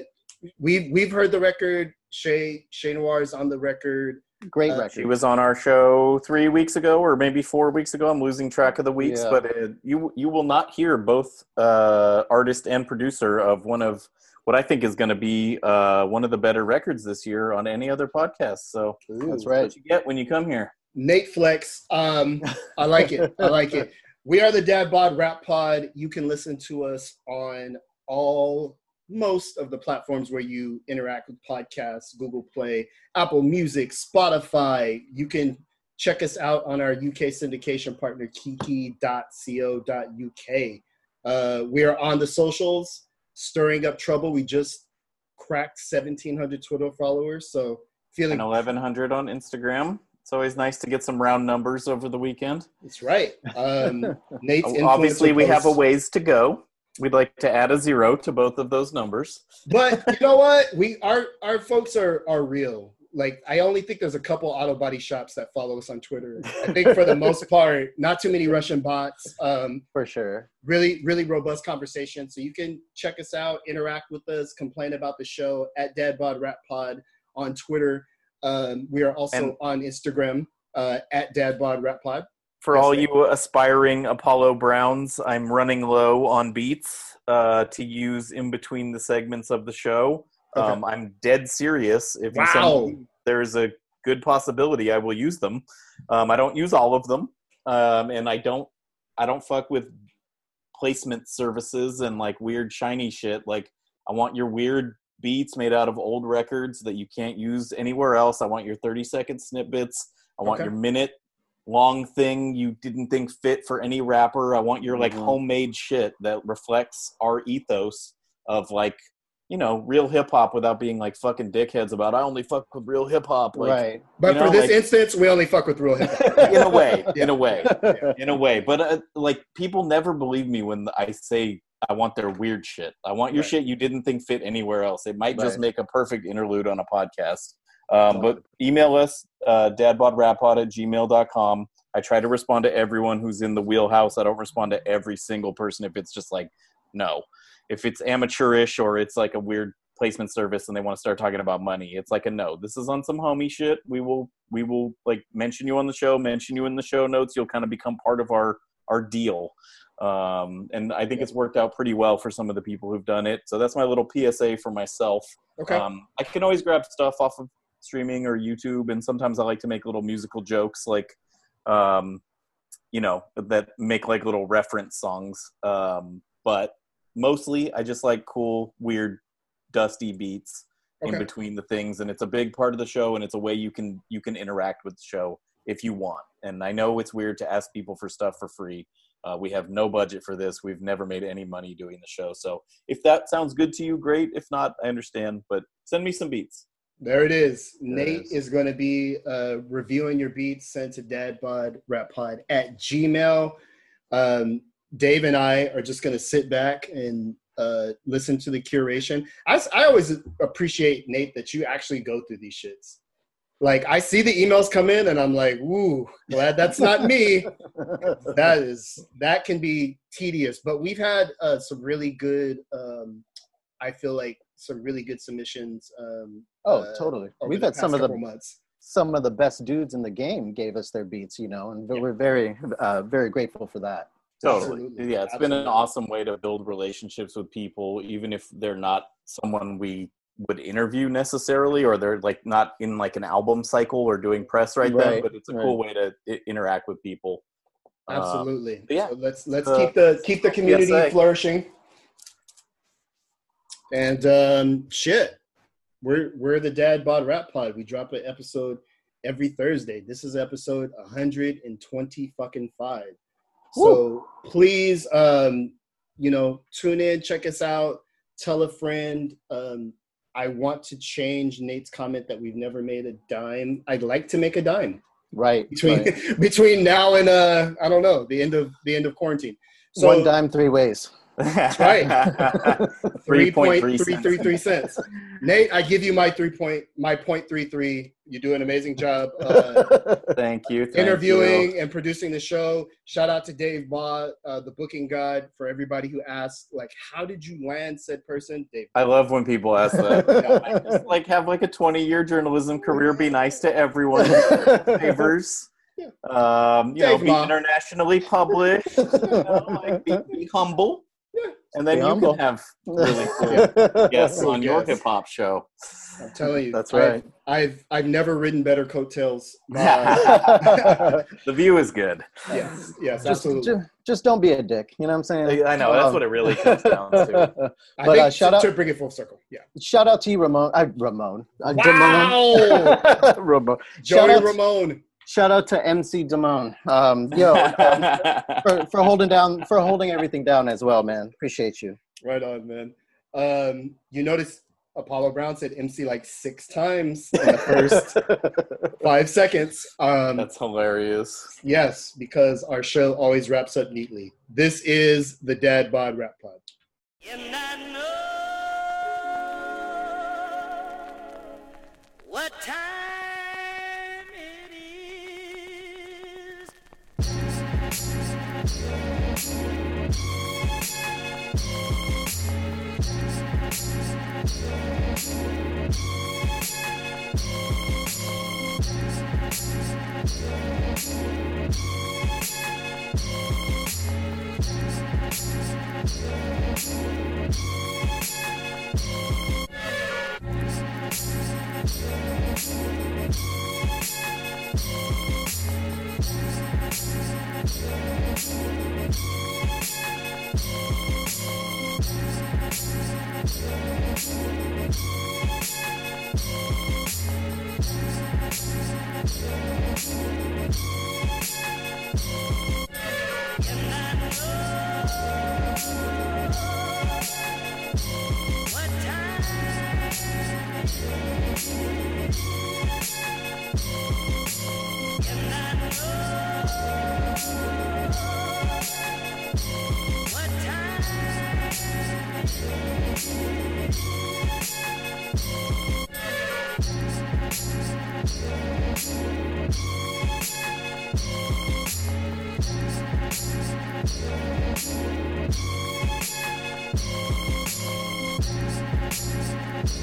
we've, we've heard the record. Shay, Shay Noir is on the record. Great uh, record. She was on our show three weeks ago or maybe four weeks ago. I'm losing track of the weeks. Yeah. But it, you you will not hear both uh, artist and producer of one of what I think is going to be uh, one of the better records this year on any other podcast. So Ooh, that's right. what you get when you come here. Nate Flex. Um, I like it. I like it. We are the Dad Bod Rap Pod. You can listen to us on all, most of the platforms where you interact with podcasts, Google Play, Apple Music, Spotify. You can check us out on our U K syndication partner, kiki dot co dot u k. Uh, we are on the socials, Stirring Up Trouble. We just cracked seventeen hundred Twitter followers. So feeling and eleven hundred on Instagram. It's always nice to get some round numbers over the weekend. That's right. Um, Nate's Obviously, we posts. have a ways to go. We'd like to add a zero to both of those numbers. But you know what? We our our folks are are real. Like I only think there's a couple auto body shops that follow us on Twitter. I think for the most part, not too many Russian bots. Um, for sure. Really, really robust conversation. So you can check us out, interact with us, complain about the show at Dad Bod Rap Pod on Twitter. Um, we are also and on Instagram uh, at Dad Bod Rap Pod. For That's all it. you aspiring Apollo Browns, I'm running low on beats uh, to use in between the segments of the show. Okay. Um, I'm dead serious. If wow. you send me, there is a good possibility I will use them. Um, I don't use all of them, um, and I don't. I don't fuck with placement services and like weird shiny shit. Like I want your weird beats made out of old records that you can't use anywhere else. I want your thirty second snippets. I want okay. your minute long thing you didn't think fit for any rapper. I want your like mm-hmm. homemade shit that reflects our ethos of like, you know, real hip hop without being like fucking dickheads about, I only fuck with real hip hop. Like, right. But for know, this like, instance, we only fuck with real hip hop. in a way, yeah. in a way, yeah. in a way. But uh, like people never believe me when I say I want their weird shit. I want your right. shit you didn't think fit anywhere else. It might right. just make a perfect interlude on a podcast. Um, but email us, uh, dadbodrappod at gmail dot com. I try to respond to everyone who's in the wheelhouse. I don't respond to every single person if it's just like, no. If it's amateurish or it's like a weird placement service and they want to start talking about money. It's like a no. This is on some homie shit. We will we will like mention you on the show, mention you in the show notes. You'll kind of become part of our our deal. Um, and I think it's worked out pretty well for some of the people who've done it. So that's my little P S A for myself. Okay. Um, I can always grab stuff off of streaming or YouTube, and sometimes I like to make little musical jokes, like, um, you know, that make like little reference songs. Um, but mostly I just like cool, weird, dusty beats okay. in between the things. And it's a big part of the show, and it's a way you can, you can interact with the show if you want. And I know it's weird to ask people for stuff for free. Uh, we have no budget for this. We've never made any money doing the show. So if that sounds good to you, great. If not, I understand. But send me some beats. There it is. There Nate is, is going to be uh, reviewing your beats sent to dadbodrappod at gmail dot com. Um, Dave and I are just going to sit back and uh, listen to the curation. I, I always appreciate, Nate, that you actually go through these shits. Like, I see the emails come in and I'm like, woo, glad that's not me. That is, that can be tedious. But we've had uh, some really good, um, I feel like some really good submissions. Um, oh, uh, totally. We've had some of the months. Some of the best dudes in the game gave us their beats, you know, and yeah. we're very, uh, very grateful for that. Totally. Absolutely. Yeah, it's Absolutely. been an awesome way to build relationships with people, even if they're not someone we would interview necessarily, or they're like not in like an album cycle or doing press right, right then, but it's a right. cool way to I- interact with people. Absolutely. Um, yeah. So let's let's uh, keep the keep the community P S A flourishing. And um, shit, we're we're the Dad Bod Rap Pod. We drop an episode every Thursday. This is episode one hundred twenty fucking five. Woo. So please, um, you know, tune in, check us out, tell a friend. Um, I want to change Nate's comment that we've never made a dime. I'd like to make a dime. Right. Between right. between now and uh, I don't know, the end of the end of quarantine. So, one dime three ways. That's right. three point three three three cents. Nate, I give you my three point my point three three. You do an amazing job. Uh, thank you. Thank interviewing you. And producing the show. Shout out to Dave Ma, uh, the booking god, for everybody who asked, like, how did you land said person? Dave. I love when people ask that. I just, like, have like a twenty year journalism career. Be nice to everyone. Favors. Um, you Dave know, be Ma. Internationally published. You know, like, be, be humble. Yeah. And then you can have really cool guests on your hip hop show. I'm telling you, that's right. I've I've, I've never ridden better coattails. Uh, the view is good. Yes, yes, just, absolutely. Just, just don't be a dick. You know what I'm saying? I know um, that's what it really comes down to. But I think uh, shout to, out to bring it full circle. Yeah. Shout out to you, Ramon. I Ramon. Uh, wow. Ramon. Joey shout Ramon. To, Shout out to M C Damone, um, yo, um, for, for holding down, for holding everything down as well, man. Appreciate you. Right on, man. Um, you notice Apollo Brown said M C like six times in the first five seconds. Um, That's hilarious. Yes, because our show always wraps up neatly. This is the Dad Bod Rap Pod. And I know what time. We'll be right back.